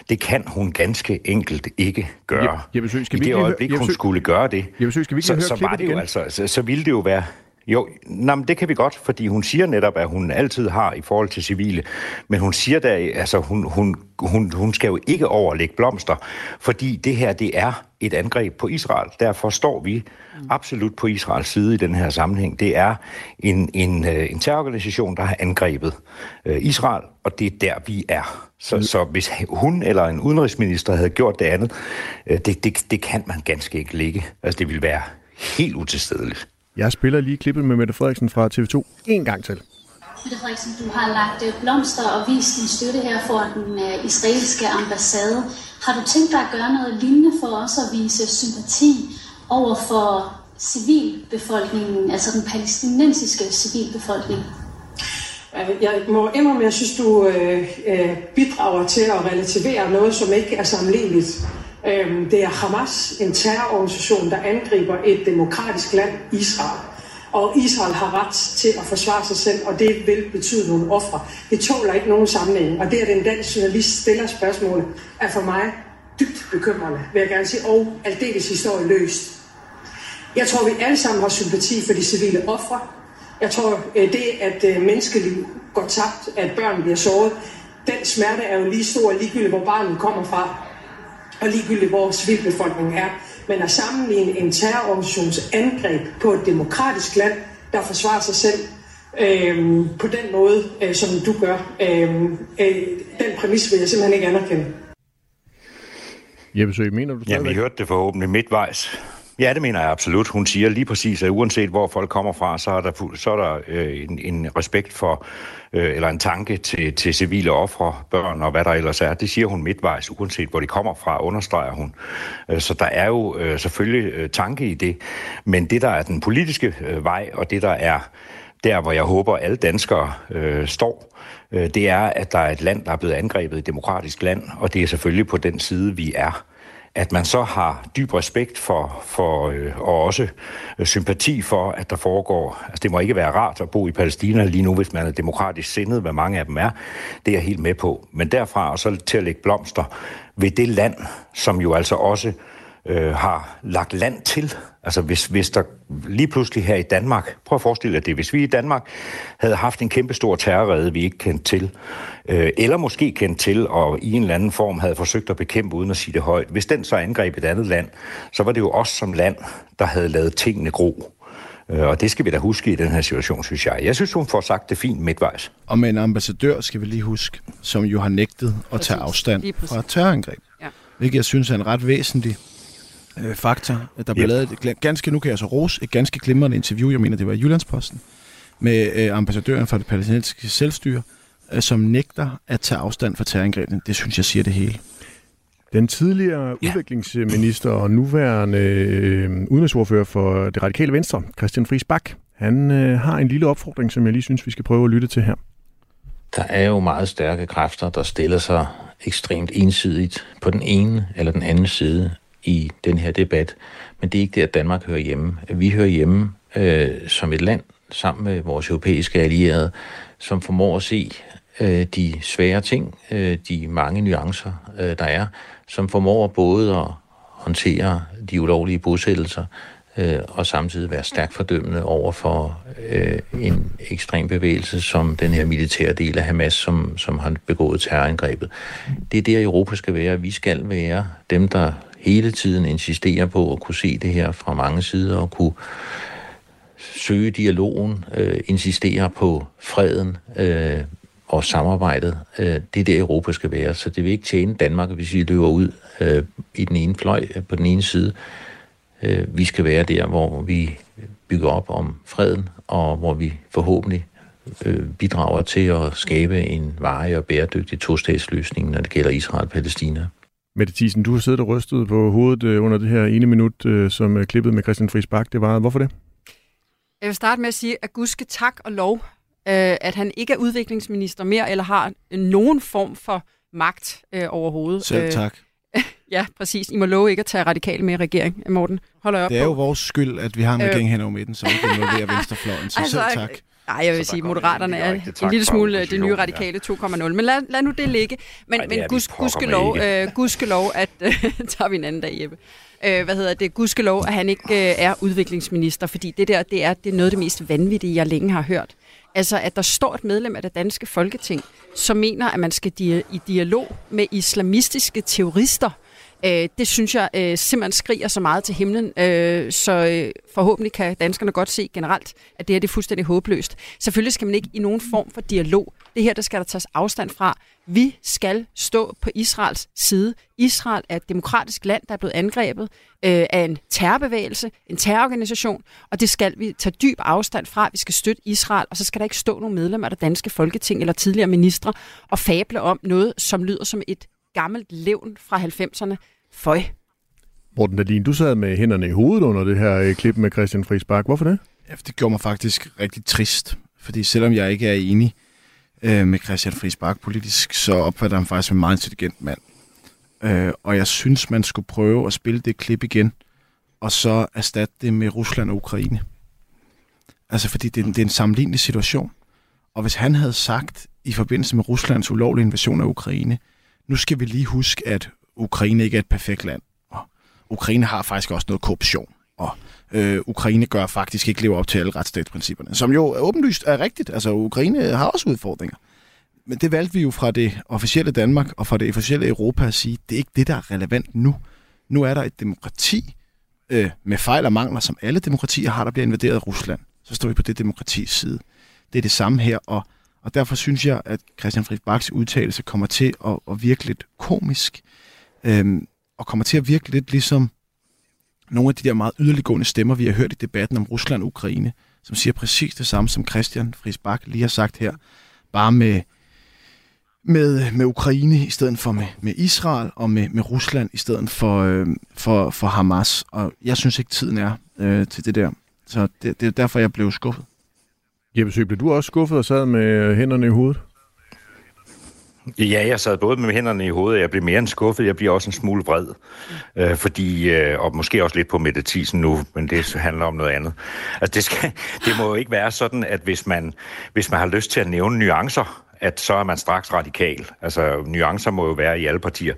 Det kan hun ganske enkelt ikke gøre. I det øjeblik, hun skulle gøre det, så ville det jo være... Jo, men det kan vi godt, fordi hun siger netop, at hun altid har i forhold til civile, men hun siger da, altså hun skal jo ikke overlægge blomster, fordi det her, det er et angreb på Israel. Derfor står vi absolut på Israels side i den her sammenhæng. Det er en terrororganisation, der har angrebet Israel, og det er der, vi er. Så hvis hun eller en udenrigsminister havde gjort det andet, det kan man ganske ikke ligge. Altså det ville være helt utilstedeligt. Jeg spiller lige klippet med Mette Frederiksen fra TV2 en gang til. Mette Frederiksen, du har lagt blomster og vist din støtte her for den israelske ambassade. Har du tænkt dig at gøre noget lignende for også at vise sympati over for civilbefolkningen, altså den palæstinensiske civilbefolkning? Jeg må indrømme, at jeg synes, du bidrager til at relativere noget, som ikke er sammenligneligt. Det er Hamas, en terrororganisation, der angriber et demokratisk land, Israel. Og Israel har ret til at forsvare sig selv, og det vil betyde nogle ofre. Det tåler ikke nogen sammenhæng. Og det, at en dansk journalist stiller spørgsmålet, er for mig dybt bekymrende, vil jeg gerne sige, og aldeles historieløst. Jeg tror, vi alle sammen har sympati for de civile ofre. Jeg tror, det, at menneskeliv går tabt, at børn bliver såret, den smerte er jo lige stor, ligegyldigt hvor barnet kommer fra, og ligegyldigt hvor civilbefolkningen er. Men at sammenligne en terrororganisations angreb på et demokratisk land, der forsvarer sig selv på den måde, som du gør, den præmis vil jeg simpelthen ikke anerkende. Jeppe Søe, mener du stadigvæk? Jamen, I hørte det forhåbentlig midtvejs. Ja, det mener jeg absolut. Hun siger lige præcis, at uanset hvor folk kommer fra, så er der en respekt for, eller en tanke til civile ofre, børn og hvad der ellers er. Det siger hun midtvejs, uanset hvor de kommer fra, understreger hun. Så der er jo selvfølgelig tanke i det. Men det, der er den politiske vej, og det, der er der, hvor jeg håber, alle danskere står, det er, at der er et land, der er blevet angrebet, et demokratisk land, og det er selvfølgelig på den side, vi er. At man så har dyb respekt for og også sympati for, at der foregår. Altså, det må ikke være rart at bo i Palæstina lige nu, hvis man er demokratisk sindet, hvad mange af dem er. Det er jeg helt med på. Men derfra og så til at lægge blomster ved det land, som jo altså også har lagt land til. Altså hvis der lige pludselig her i Danmark, prøv at forestille dig det, hvis vi i Danmark havde haft en kæmpestor terrorrede, vi ikke kendte til, eller måske kendte til, og i en eller anden form havde forsøgt at bekæmpe uden at sige det højt, hvis den så angreb et andet land, så var det jo os som land, der havde lavet tingene gro. Og det skal vi da huske i den her situation, synes jeg. Jeg synes, hun får sagt det fint midtvejs. Og med en ambassadør skal vi lige huske, som jo har nægtet at tage afstand fra terrorangreb. Ja. Hvilket jeg synes er en ret væsentlig faktor. Der blev lavet et ganske glimrende interview, jeg mener det var i Jyllandsposten, med ambassadøren for det palæstinensiske selvstyre, som nægter at tage afstand fra terrorangrebene. Det synes jeg siger det hele. Den tidligere udviklingsminister og nuværende udenrigsordfører for det radikale Venstre, Christian Friis Bach, han har en lille opfordring, som jeg lige synes, vi skal prøve at lytte til her. Der er jo meget stærke kræfter, der stiller sig ekstremt ensidigt på den ene eller den anden side i den her debat, men det er ikke der, Danmark hører hjemme. Vi hører hjemme som et land, sammen med vores europæiske allierede, som formår at se de svære ting, de mange nuancer, der er, som formår både at håndtere de ulovlige bosættelser, og samtidig være stærkt fordømmende over for en ekstrem bevægelse, som den her militære del af Hamas, som har begået terrorangrebet. Det er der, Europa skal være. Vi skal være dem, der hele tiden insisterer på at kunne se det her fra mange sider og kunne søge dialogen, insistere på freden og samarbejdet. Det er det, Europa skal være. Så det vil ikke tjene Danmark, hvis vi løber ud i den ene fløj på den ene side. Vi skal være der, hvor vi bygger op om freden, og hvor vi forhåbentlig bidrager til at skabe en varig og bæredygtig tostatsløsning, når det gælder Israel og Palæstina. Mette Thiesen, du har siddet og rystet på hovedet under det her ene minut, som klippet med Christian Friis Bach, det var. Hvorfor det? Jeg vil starte med at sige, at Gud skal tak og lov, at han ikke er udviklingsminister mere, eller har nogen form for magt overhovedet. Selv tak. Ja, præcis. I må love ikke at tage radikale med i regeringen, Morten. Hold op. Det er jo vores skyld, at vi har en regering hen over midten, som ikke involverer venstrefløjen, så altså, selv tak. Nej, jeg vil sige, Moderaterne er en lille smule det nye radikale 2,0, men lad nu det ligge. Men gudskelov, at tager vi en anden dag, Jeppe. Gudskelov, at han ikke er udviklingsminister, fordi det er noget af det mest vanvittige, jeg længe har hørt. Altså, at der står et medlem af det danske folketing, som mener, at man skal i dialog med islamistiske terrorister, Det synes jeg simpelthen skriger så meget til himlen, så forhåbentlig kan danskerne godt se generelt, at det her det er fuldstændig håbløst. Selvfølgelig skal man ikke i nogen form for dialog. Det her, der skal der tages afstand fra. Vi skal stå på Israels side. Israel er et demokratisk land, der er blevet angrebet af en terrorbevægelse, en terrororganisation, og det skal vi tage dyb afstand fra. Vi skal støtte Israel, og så skal der ikke stå nogen medlemmer af det danske Folketing eller tidligere ministre og fable om noget, som lyder som et gammelt levn fra 90'erne. Føj. Morten Dahlin, du sad med hænderne i hovedet under det her klip med Christian Friis Bach. Hvorfor det? Ja, det gjorde mig faktisk rigtig trist, fordi selvom jeg ikke er enig med Christian Friis Bach politisk, så opfatter han faktisk en meget intelligent mand. Og jeg synes, man skulle prøve at spille det klip igen, og så erstatte det med Rusland og Ukraine. Altså, fordi det er en sammenlignelig situation. Og hvis han havde sagt, i forbindelse med Ruslands ulovlige invasion af Ukraine, nu skal vi lige huske, at Ukraine ikke er et perfekt land. Og Ukraine har faktisk også noget korruption. Og Ukraine gør faktisk ikke lever op til alle retsstatsprincipperne, som jo åbenlyst er rigtigt. Altså, Ukraine har også udfordringer. Men det valgte vi jo fra det officielle Danmark og fra det officielle Europa at sige, det er ikke det, der er relevant nu. Nu er der et demokrati med fejl og mangler, som alle demokratier har, der bliver invaderet af Rusland. Så står vi på det demokratis side. Det er det samme her, og derfor synes jeg, at Christian Friis Bachs udtalelse kommer til at virke lidt komisk, og kommer til at virke lidt ligesom nogle af de der meget yderliggående stemmer, vi har hørt i debatten om Rusland og Ukraine, som siger præcis det samme, som Christian Friis Bach lige har sagt her, bare med Ukraine i stedet for med Israel, og med Rusland i stedet for Hamas. Og jeg synes ikke, tiden er til det der. Så det er derfor, jeg blev skuffet. Jeppe Søe, blev du også skuffet og sad med hænderne i hovedet? Ja, jeg sad både med hænderne i hovedet, jeg blev mere end skuffet, jeg bliver også en smule vred, fordi, og måske også lidt på Mette Thiesen nu, men det handler om noget andet. Altså, det må jo ikke være sådan, at hvis man har lyst til at nævne nuancer, at så er man straks radikal. Altså, nuancer må jo være i alle partier,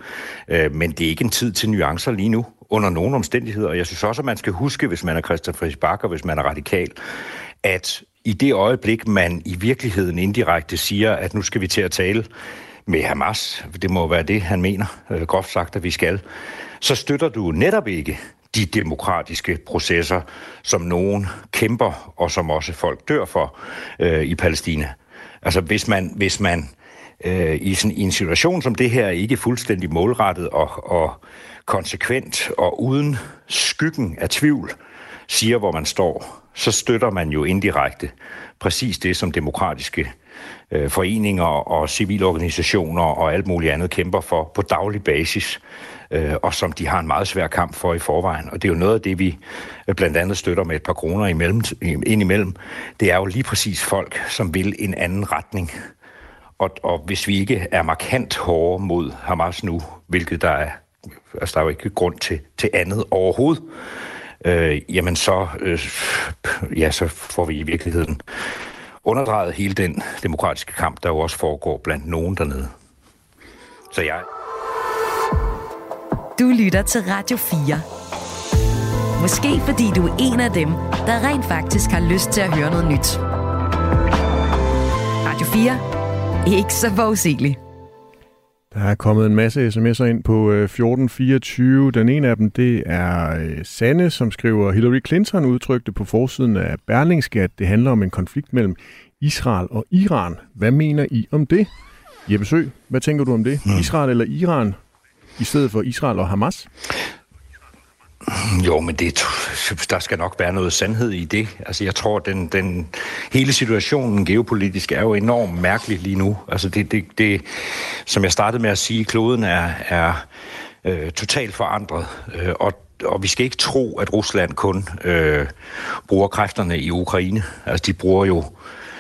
men det er ikke en tid til nuancer lige nu, under nogen omstændigheder. Og jeg synes også, at man skal huske, hvis man er Christian Friis Bach, og hvis man er radikal, at i det øjeblik, man i virkeligheden indirekte siger, at nu skal vi til at tale med Hamas, det må være det, han mener, groft sagt, at vi skal, så støtter du netop ikke de demokratiske processer, som nogen kæmper, og som også folk dør for i Palæstina. Altså, hvis man i en situation som det her ikke fuldstændig målrettet og konsekvent og uden skyggen af tvivl siger, hvor man står, så støtter man jo indirekte præcis det, som demokratiske foreninger og civile organisationer og alt muligt andet kæmper for på daglig basis, og som de har en meget svær kamp for i forvejen. Og det er jo noget af det, vi blandt andet støtter med et par kroner indimellem. Det er jo lige præcis folk, som vil en anden retning. Og hvis vi ikke er markant hårde mod Hamas nu, hvilket der er jo ikke grund til andet overhovedet, jamen så får vi i virkeligheden underdrejet hele den demokratiske kamp, der jo også foregår blandt nogen dernede. Du lytter til Radio 4. Måske fordi du er en af dem, der rent faktisk har lyst til at høre noget nyt. Radio 4. Ikke så forudsigeligt. Der er kommet en masse sms'er ind på 1424. Den ene af dem, det er Sanne, som skriver, Hillary Clinton udtrykte på forsiden af Berlingske, at det handler om en konflikt mellem Israel og Iran. Hvad mener I om det? Jeppe Søe, hvad tænker du om det? Israel eller Iran i stedet for Israel og Hamas? Jo, men der skal nok være noget sandhed i det. Altså, jeg tror, den hele situationen geopolitisk er jo enormt mærkelig lige nu. Altså, det som jeg startede med at sige, kloden er totalt forandret, og vi skal ikke tro, at Rusland kun bruger kræfterne i Ukraine. Altså, de bruger jo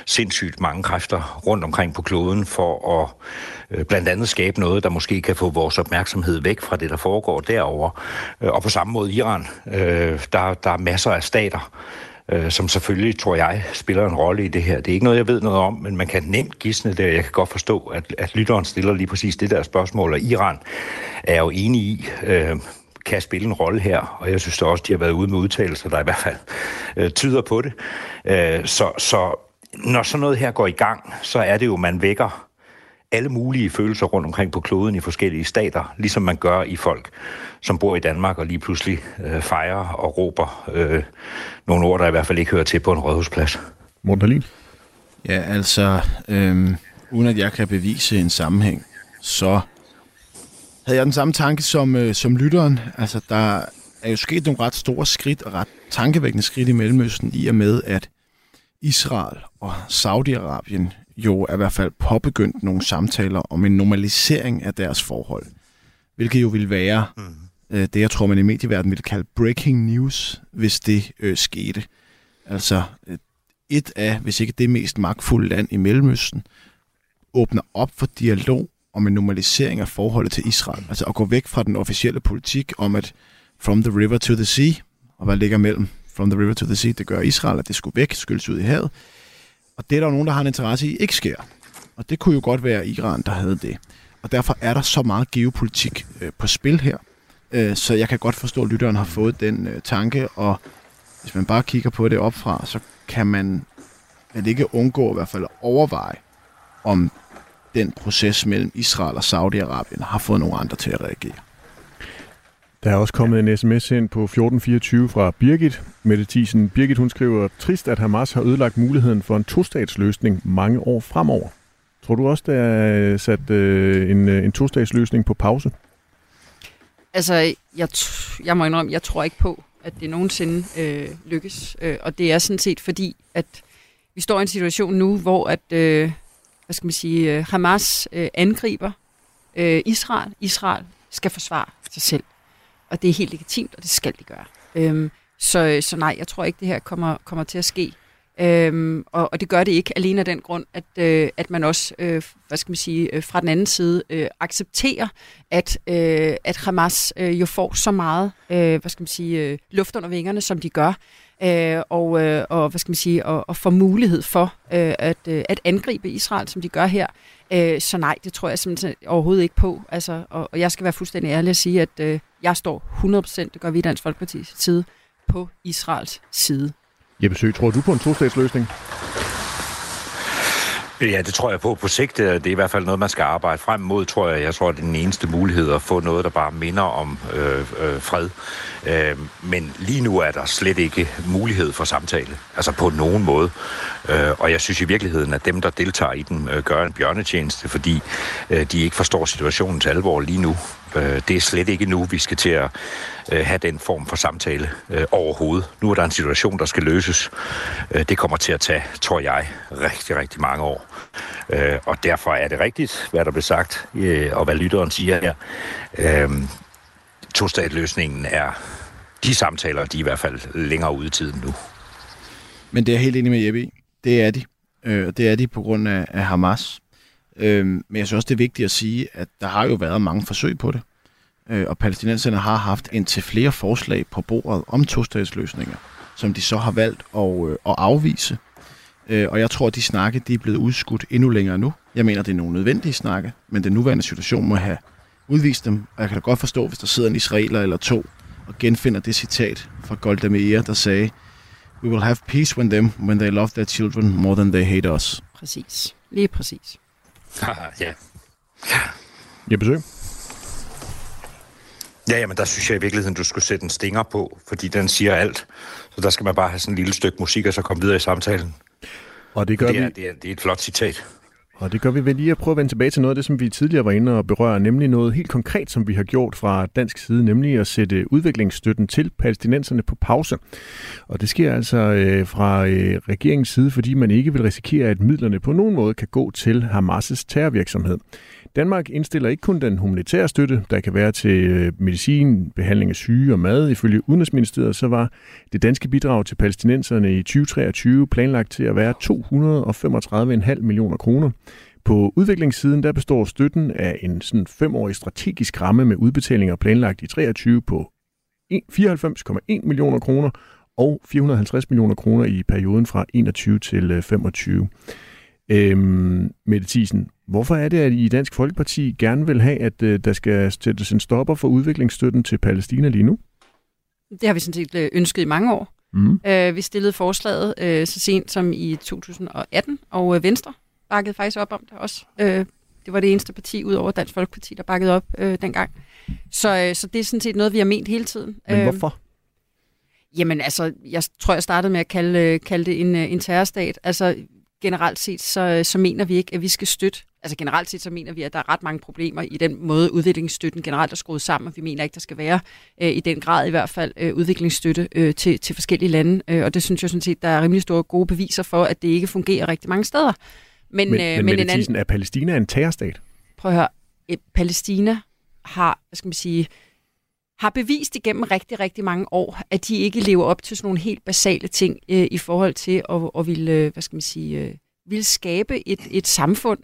sindssygt mange kræfter rundt omkring på kloden for at blandt andet skabe noget, der måske kan få vores opmærksomhed væk fra det, der foregår derovre. Og på samme måde Iran. Der er masser af stater, som selvfølgelig, tror jeg, spiller en rolle i det her. Det er ikke noget, jeg ved noget om, men man kan nemt gisne det, og jeg kan godt forstå, at lytteren stiller lige præcis det der spørgsmål, og Iran er jo enig i, kan spille en rolle her, og jeg synes da også, de har været ude med udtalelser, der i hvert fald tyder på det. Så når sådan noget her går i gang, så er det jo, man vækker alle mulige følelser rundt omkring på kloden i forskellige stater, ligesom man gør i folk, som bor i Danmark og lige pludselig fejrer og råber nogle ord, der i hvert fald ikke hører til på en rådhusplads. Morten Dahlin? Ja, altså, uden at jeg kan bevise en sammenhæng, så havde jeg den samme tanke som lytteren. Altså, der er jo sket nogle ret store skridt og ret tankevækkende skridt i Mellemøsten, i og med, at Israel og Saudi-Arabien jo er i hvert fald påbegyndt nogle samtaler om en normalisering af deres forhold, hvilket jo ville være det, jeg tror, man i medieverdenen ville kalde breaking news, hvis det skete. Altså et af, hvis ikke det mest magtfulde land i Mellemøsten, åbner op for dialog om en normalisering af forholdet til Israel. Altså at gå væk fra den officielle politik om, at from the river to the sea, og hvad ligger mellem from the river to the sea, det gør Israel, at det skulle væk, skyldes ud i havet. Og det er der jo nogen, der har en interesse i, ikke sker. Og det kunne jo godt være Iran, der havde det. Og derfor er der så meget geopolitik på spil her. Så jeg kan godt forstå, at lytteren har fået den tanke, og hvis man bare kigger på det opfra, så kan man ikke undgå i hvert fald at overveje, om den proces mellem Israel og Saudi-Arabien har fået nogle andre til at reagere. Der er også kommet en sms ind på 1424 fra Birgit. Mette Thiesen. Birgit, hun skriver, trist at Hamas har ødelagt muligheden for en tostatsløsning mange år fremover. Tror du også, der er sat en tostatsløsning på pause? Altså, jeg må indrømme, jeg tror ikke på, at det nogensinde lykkes. Og det er sådan set fordi, at vi står i en situation nu, hvor at, Hamas angriber Israel. Israel skal forsvare sig selv. Og det er helt legitimt, og det skal de gøre. Så nej, jeg tror ikke, det her kommer til at ske. Og det gør det ikke alene af den grund, at man også, fra den anden side accepterer, at Hamas jo får så meget, luft under vingerne, som de gør, og får mulighed for at angribe Israel, som de gør her. Så nej, det tror jeg simpelthen overhovedet ikke på. Altså, og jeg skal være fuldstændig ærlig og sige, at jeg står 100%, det gør vi i Dansk Folkepartis side, på Israels side. Jeppe Søe, tror du på en tostatsløsning? Ja, det tror jeg på sigt. Det er i hvert fald noget, man skal arbejde frem mod, tror jeg. Jeg tror, det er den eneste mulighed at få noget, der bare minder om fred. Men lige nu er der slet ikke mulighed for samtale, altså på nogen måde. Og jeg synes i virkeligheden, at dem, der deltager i den, gør en bjørnetjeneste, fordi de ikke forstår situationens alvor lige nu. Det er slet ikke nu, vi skal til at have den form for samtale overhovedet. Nu er der en situation, der skal løses. Det kommer til at tage, tror jeg, rigtig, rigtig mange år. Og derfor er det rigtigt, hvad der blev sagt, og hvad lytteren siger her. Tostatløsningen er de samtaler, de er i hvert fald længere ude i tiden nu. Men det er jeg helt enig med Jeppe i. Det er de. Det er de på grund af Hamas. Men jeg synes også, det er vigtigt at sige, at der har jo været mange forsøg på det. Og palæstinenserne har haft indtil flere forslag på bordet om tostatsløsninger, som de så har valgt at afvise. Og jeg tror, at de snakke de er blevet udskudt endnu længere nu. Jeg mener, det er nogle nødvendige snakke, men den nuværende situation må have udvist dem. Og jeg kan da godt forstå, hvis der sidder en israeler eller to og genfinder det citat fra Golda Meir, der sagde, "We will have peace with them when they love their children more than they hate us." Præcis. Lige præcis. Ja. Jeppe Søe? Ja, men der synes jeg i virkeligheden, du skulle sætte en stinger på, fordi den siger alt. Så der skal man bare have sådan et lille stykke musik, og så komme videre i samtalen. Og det gør vi. Det er et flot citat. Og det gør vi ved lige at prøve at vende tilbage til noget af det, som vi tidligere var inde og berøre, nemlig noget helt konkret, som vi har gjort fra dansk side, nemlig at sætte udviklingsstøtten til palæstinenserne på pause. Og det sker altså fra regeringens side, fordi man ikke vil risikere, at midlerne på nogen måde kan gå til Hamas' terrorvirksomhed. Danmark indstiller ikke kun den humanitære støtte, der kan være til medicin, behandling af syge og mad. Ifølge Udenrigsministeriet så var det danske bidrag til palæstinenserne i 2023 planlagt til at være 235,5 millioner kroner. På udviklingssiden der består støtten af en sådan 5-årig strategisk ramme med udbetalinger planlagt i 2023 på 94,1 millioner kroner og 450 millioner kroner i perioden fra 2021 til 2025. Mette Thiesen, hvorfor er det, at I Dansk Folkeparti gerne vil have, at der skal sættes en stopper for udviklingsstøtten til Palæstina lige nu? Det har vi sådan set ønsket i mange år. Vi stillede forslaget så sent som i 2018, og Venstre bakkede faktisk op om det også Det var det eneste parti, udover Dansk Folkeparti, der bakkede op dengang. Så det er sådan set noget, vi har ment hele tiden. Men hvorfor? Jamen altså, jeg tror, jeg startede med at kalde det en terrorstat. Altså generelt set, så mener vi ikke, at vi skal støtte. Altså generelt set, så mener vi, at der er ret mange problemer i den måde, udviklingsstøtten generelt er skruet sammen, og vi mener ikke, der skal være i den grad i hvert fald udviklingsstøtte til forskellige lande. Og det synes jeg sådan set, der er rimelig store gode beviser for, at det ikke fungerer rigtig mange steder. Men Mette Thiesen, er Palæstina en terrorstat? Prøv at høre. Palæstina har, har bevist igennem rigtig, rigtig mange år, at de ikke lever op til sådan nogle helt basale ting i forhold til at vil skabe et samfund.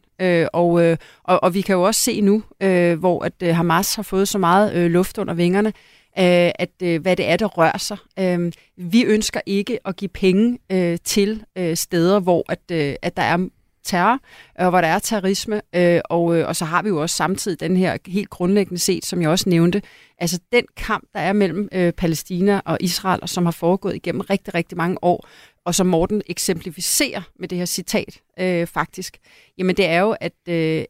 Og vi kan jo også se nu, hvor at Hamas har fået så meget luft under vingerne, at hvad det er, der rører sig. Vi ønsker ikke at give penge til steder, hvor at der er terror, hvor der er terrorisme, og så har vi jo også samtidig den her helt grundlæggende set, som jeg også nævnte, altså den kamp, der er mellem Palæstina og Israel, og som har foregået igennem rigtig, rigtig mange år, og som Morten eksemplificerer med det her citat faktisk, jamen det er jo,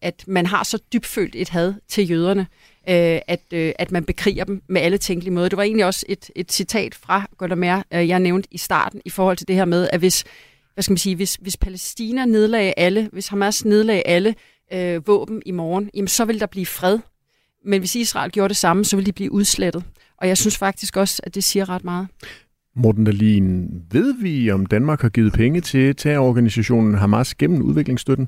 at man har så dybfølt et had til jøderne, at man bekriger dem med alle tænkelige måder. Det var egentlig også et citat fra Golda Meir, jeg nævnte i starten, i forhold til det her med, at hvis Palæstina nedlagde alle, hvis Hamas nedlagde alle våben i morgen, jamen så ville der blive fred. Men hvis Israel gjorde det samme, så ville de blive udslettet. Og jeg synes faktisk også, at det siger ret meget. Morten Dahlin, ved vi, om Danmark har givet penge til terrororganisationen Hamas gennem udviklingsstøtten?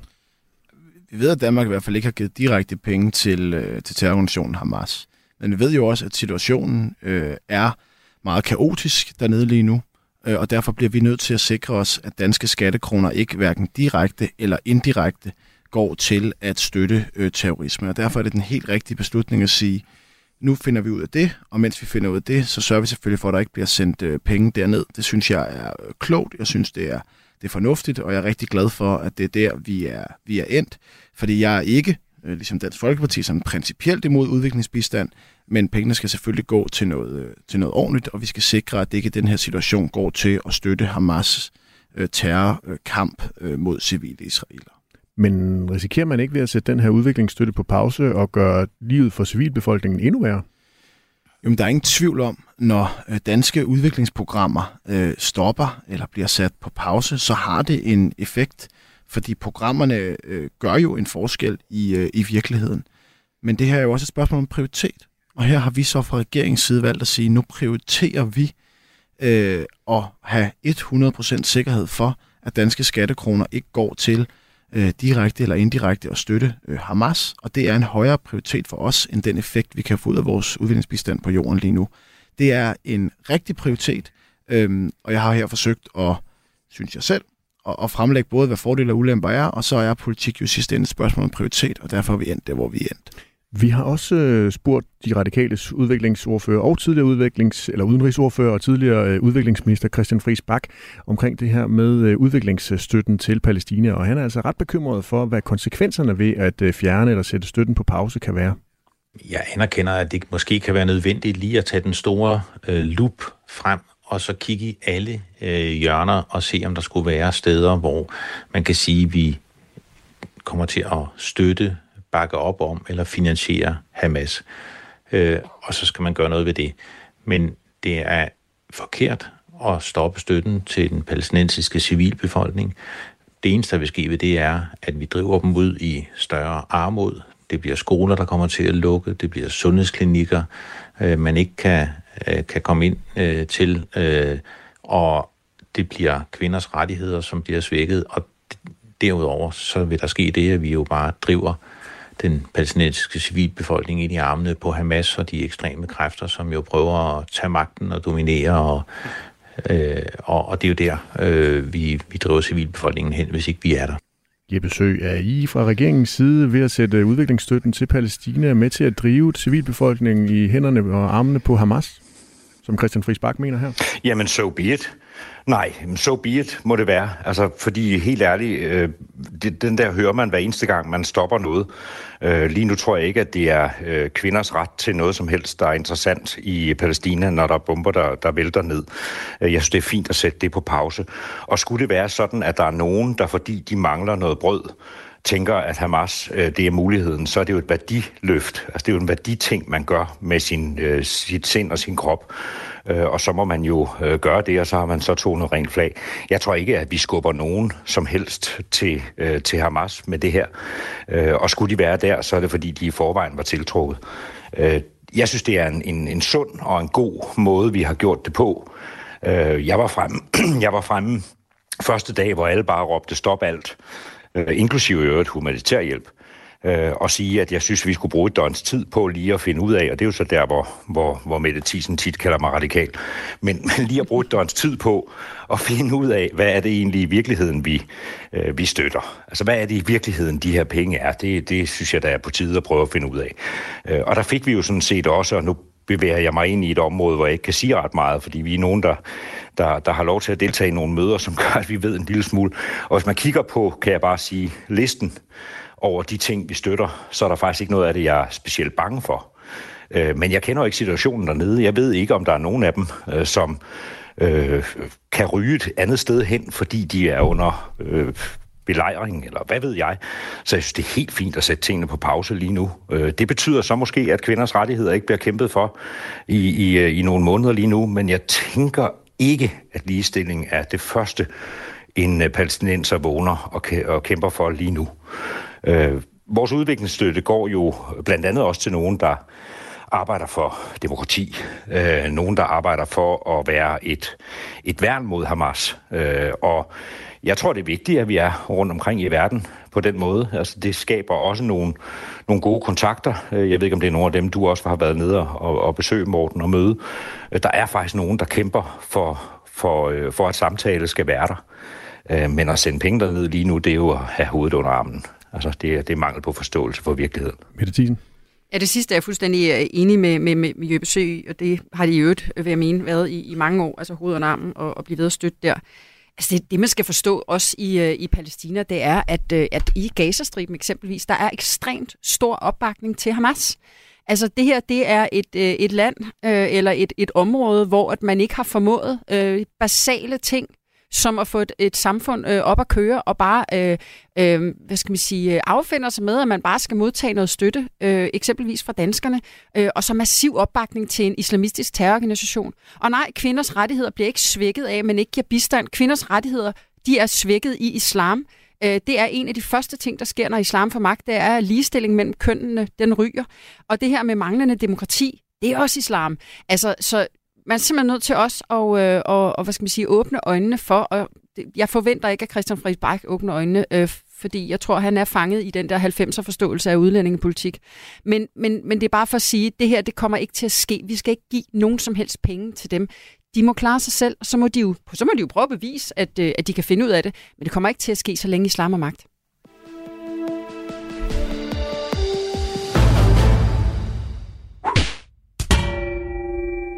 Vi ved, at Danmark i hvert fald ikke har givet direkte penge til terrororganisationen Hamas. Men vi ved jo også, at situationen er meget kaotisk dernede lige nu. Og derfor bliver vi nødt til at sikre os, at danske skattekroner ikke hverken direkte eller indirekte går til at støtte terrorisme. Og derfor er det den helt rigtige beslutning at sige, nu finder vi ud af det, og mens vi finder ud af det, så sørger vi selvfølgelig for, at der ikke bliver sendt penge derned. Det synes jeg er klogt, jeg synes det er fornuftigt, og jeg er rigtig glad for, at det er der, vi er endt. Fordi jeg er ikke, ligesom Dansk Folkeparti, som principielt imod udviklingsbistand, men pengene skal selvfølgelig gå til noget ordentligt, og vi skal sikre, at det ikke i den her situation går til at støtte Hamas terrorkamp mod civile israelere. Men risikerer man ikke ved at sætte den her udviklingsstøtte på pause og gøre livet for civilbefolkningen endnu værre? Jamen, der er ingen tvivl om, når danske udviklingsprogrammer stopper eller bliver sat på pause, så har det en effekt, fordi programmerne gør jo en forskel i virkeligheden. Men det her er jo også et spørgsmål om prioritet. Og her har vi så fra regeringens side valgt at sige, nu prioriterer vi at have 100% sikkerhed for, at danske skattekroner ikke går til direkte eller indirekte at støtte Hamas. Og det er en højere prioritet for os, end den effekt, vi kan få ud af vores udviklingsbistand på jorden lige nu. Det er en rigtig prioritet, og jeg har her forsøgt at, synes jeg selv, og fremlægge både, hvad fordele og ulemper er, og så er politik jo sidst ende et spørgsmål om prioritet, og derfor er vi endt der, hvor vi er endt. Vi har også spurgt de radikales udviklingsordfører og tidligere udenrigsordfører og tidligere udviklingsminister Christian Friis Bach omkring det her med udviklingsstøtten til Palæstina, og han er altså ret bekymret for, hvad konsekvenserne ved at fjerne eller sætte støtten på pause kan være. Jeg anerkender, at det måske kan være nødvendigt lige at tage den store lup frem og så kigge i alle hjørner og se, om der skulle være steder, hvor man kan sige, at vi kommer til at støtte, bakke op om eller finansiere Hamas. Og så skal man gøre noget ved det. Men det er forkert at stoppe støtten til den palæstinensiske civilbefolkning. Det eneste, der vil ske ved det, er, at vi driver dem ud i større armod. Det bliver skoler, der kommer til at lukke. Det bliver sundhedsklinikker, man ikke kan komme ind til. Og det bliver kvinders rettigheder, som bliver svækket. Og derudover så vil der ske det, at vi jo bare driver den palæstinensiske civilbefolkning ind i armene på Hamas og de ekstreme kræfter, som jo prøver at tage magten og dominere, og det er jo der, vi driver civilbefolkningen hen, hvis ikke vi er der. Jeppe Søe, er I fra regeringens side ved at sætte udviklingsstøtten til Palæstina med til at drive civilbefolkningen i hænderne og armene på Hamas, som Christian Friis Bach mener her? Jamen, so be it. Nej, so be it må det være. Altså, fordi helt ærligt, den der hører man hver eneste gang, man stopper noget. Lige nu tror jeg ikke, at det er kvinders ret til noget som helst, der er interessant i Palæstina, når der er bomber, der vælter ned. Jeg synes, det er fint at sætte det på pause. Og skulle det være sådan, at der er nogen, der fordi de mangler noget brød, tænker, at Hamas, det er muligheden, så er det jo et værdiløft. Altså det er jo en værditing, man gør med sit sind og sin krop. Og så må man jo gøre det, og så har man så tonet rent flag. Jeg tror ikke, at vi skubber nogen som helst til Hamas med det her. Og skulle de være der, så er det fordi, de i forvejen var tiltrukket. Jeg synes, det er en sund og en god måde, vi har gjort det på. Jeg var fremme første dag, hvor alle bare råbte stop alt, inklusive i øvrigt humanitær hjælp, og sige, at jeg synes, vi skulle bruge et døgns tid på lige at finde ud af, og det er jo så der, hvor Mette Thiesen tit kalder mig radikal, men lige at bruge et døgns tid på at finde ud af, hvad er det egentlig i virkeligheden, vi støtter? Altså, hvad er det i virkeligheden, de her penge er? Det synes jeg, der er på tide at prøve at finde ud af. Og der fik vi jo sådan set også, og nu bevæger jeg mig ind i et område, hvor jeg ikke kan sige ret meget, fordi vi er nogen, der har lov til at deltage i nogle møder, som gør, at vi ved en lille smule. Og hvis man kigger på, kan jeg bare sige, listen over de ting, vi støtter, så er der faktisk ikke noget af det, jeg er specielt bange for. Men jeg kender jo ikke situationen dernede. Jeg ved ikke, om der er nogen af dem, som kan ryge et andet sted hen, fordi de er under belejring, eller hvad ved jeg. Så jeg synes, det er helt fint at sætte tingene på pause lige nu. Det betyder så måske, at kvinders rettigheder ikke bliver kæmpet for i nogle måneder lige nu, men jeg tænker ikke, at ligestilling er det første, en palæstinenser vågner og kæmper for lige nu. Vores udviklingsstøtte går jo blandt andet også til nogen, der arbejder for demokrati. Nogen, der arbejder for at være et værn mod Hamas. Og jeg tror, det er vigtigt, at vi er rundt omkring i verden på den måde. Altså, det skaber også nogle gode kontakter. Jeg ved ikke, om det er nogle af dem, du også har været nede og besøge, Morten, og møde. Der er faktisk nogen, der kæmper for at samtale skal være der. Men at sende penge derned lige nu, det er jo at have hovedet under armen. Altså, det er mangel på forståelse for virkeligheden. Mette Thiesen? Ja, det sidste er jeg fuldstændig enig med Jeppe Søe, og det har de i øvrigt, vil jeg mene, været i mange år, altså hovedet under armen og blive ved at støtte der. Altså det man skal forstå også i Palæstina, det er, at i Gazastriben eksempelvis, der er ekstremt stor opbakning til Hamas. Altså det her, det er et land eller et område, hvor at man ikke har formået basale ting, som at få et samfund op at køre og bare affinder sig med, at man bare skal modtage noget støtte, eksempelvis fra danskerne, og så massiv opbakning til en islamistisk terrororganisation. Og nej, kvinders rettigheder bliver ikke svækket af, men ikke giver bistand. Kvinders rettigheder, de er svækket i islam. Det er en af de første ting, der sker, når islam får magt, det er ligestilling mellem kønnene, den ryger. Og det her med manglende demokrati, det er også islam. Altså, så man er simpelthen nødt til også at åbne øjnene for, og jeg forventer ikke, at Christian Friis Bach åbner øjnene, fordi jeg tror, han er fanget i den der 90'er forståelse af udlændingepolitik. Men det er bare for at sige, at det her, det kommer ikke til at ske. Vi skal ikke give nogen som helst penge til dem. De må klare sig selv, og så må de jo prøve at bevise, at de kan finde ud af det, men det kommer ikke til at ske, så længe islam har magt.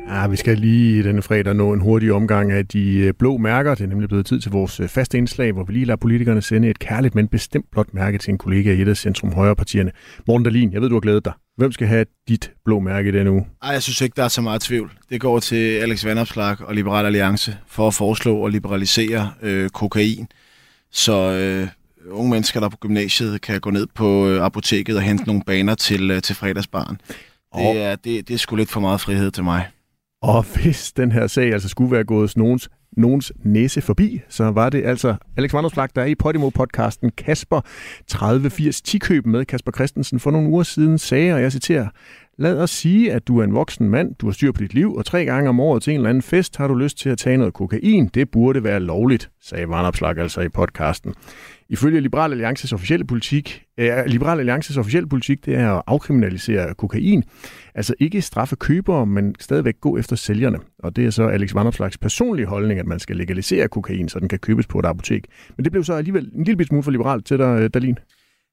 Ja, vi skal lige denne fredag nå en hurtig omgang af de blå mærker. Det er nemlig blevet tid til vores faste indslag, hvor vi lige lader politikerne sende et kærligt, men bestemt blåt mærke til en kollega i et af centrum højrepartierne. Morten Dahlin, jeg ved, du har glædet dig. Hvem skal have dit blå mærke denne uge? Ej, jeg synes ikke, der er så meget tvivl. Det går til Alex Vanopslag og Liberal Alliance for at foreslå at liberalisere kokain, så unge mennesker, der på gymnasiet, kan gå ned på apoteket og hente nogle baner til fredagsbaren. Det er sgu lidt for meget frihed til mig. Og hvis den her sag altså skulle være gået nogens næse forbi, så var det altså Alex Vanopslag, der er i Podimo-podcasten Casper 3080-10-køben med Casper Christensen for nogle uger siden sagde, og jeg citerer: "Lad os sige, at du er en voksen mand, du har styr på dit liv, og 3 gange om året til en eller anden fest har du lyst til at tage noget kokain. Det burde være lovligt," sagde Vanopslag altså i podcasten. Ifølge Liberal Alliances officielle politik, det er at afkriminalisere kokain. Altså ikke straffe købere, men stadigvæk gå efter sælgerne. Og det er så Alex Vanopslags personlige holdning, at man skal legalisere kokain, så den kan købes på et apotek. Men det blev så alligevel en lille smule for liberalt til dig, Dahlin.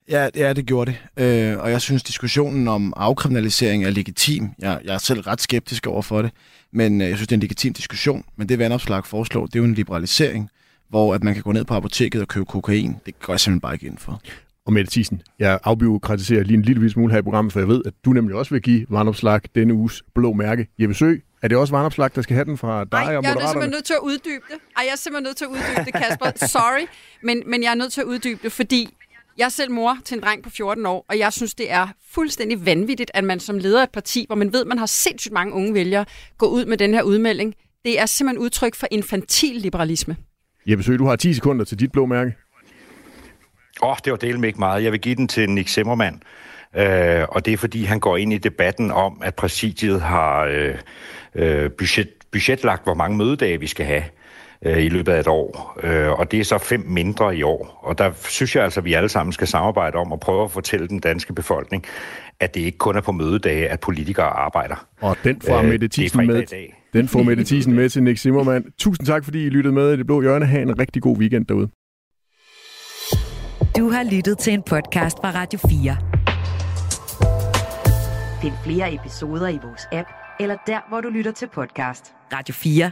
Ja, det gjorde det. Og jeg synes, diskussionen om afkriminalisering er legitim. Jeg er selv ret skeptisk over for det, men jeg synes, det er en legitim diskussion. Men det Vanopslag foreslår, det er jo en liberalisering, hvor at man kan gå ned på apoteket og købe kokain. Det går jeg simpelthen bare ikke ind for. Og Mette Thiesen, jeg afbureaukratiserer lige en lille smule her i programmet, for jeg ved, at du nemlig også vil give Vanopslag denne uges blå mærke. Jeppe Søe, er det også Vanopslag, der skal have den fra dig? Ej, og Moderaterne? Jeg er simpelthen nødt til at uddybe det, Kasper. Sorry, men jeg er nødt til at uddybe det, fordi Jeg er selv mor til en dreng på 14 år, og jeg synes, det er fuldstændig vanvittigt, at man som leder af et parti, hvor man ved, man har sindssygt mange unge vælgere, går ud med den her udmelding. Det er simpelthen udtryk for infantil liberalisme. Jeppe Søe, du har 10 sekunder til dit blå mærke. Det var delmægt ikke meget. Jeg vil give den til Nick Zimmermann. Og det er, fordi han går ind i debatten om, at præsidiet har budgetlagt, hvor mange mødedage vi skal have i løbet af et år. Og det er så 5 mindre i år. Og der synes jeg altså, at vi alle sammen skal samarbejde om at prøve at fortælle den danske befolkning, at det ikke kun er på mødedage, at politikere arbejder. Og den får Mette Thiesen med til Nick Zimmermann. Tusind tak, fordi I lyttede med i Det Blå Hjørne. Ha' en rigtig god weekend derude. Du har lyttet til en podcast fra Radio 4. Find flere episoder i vores app, eller der, hvor du lytter til podcast. Radio 4.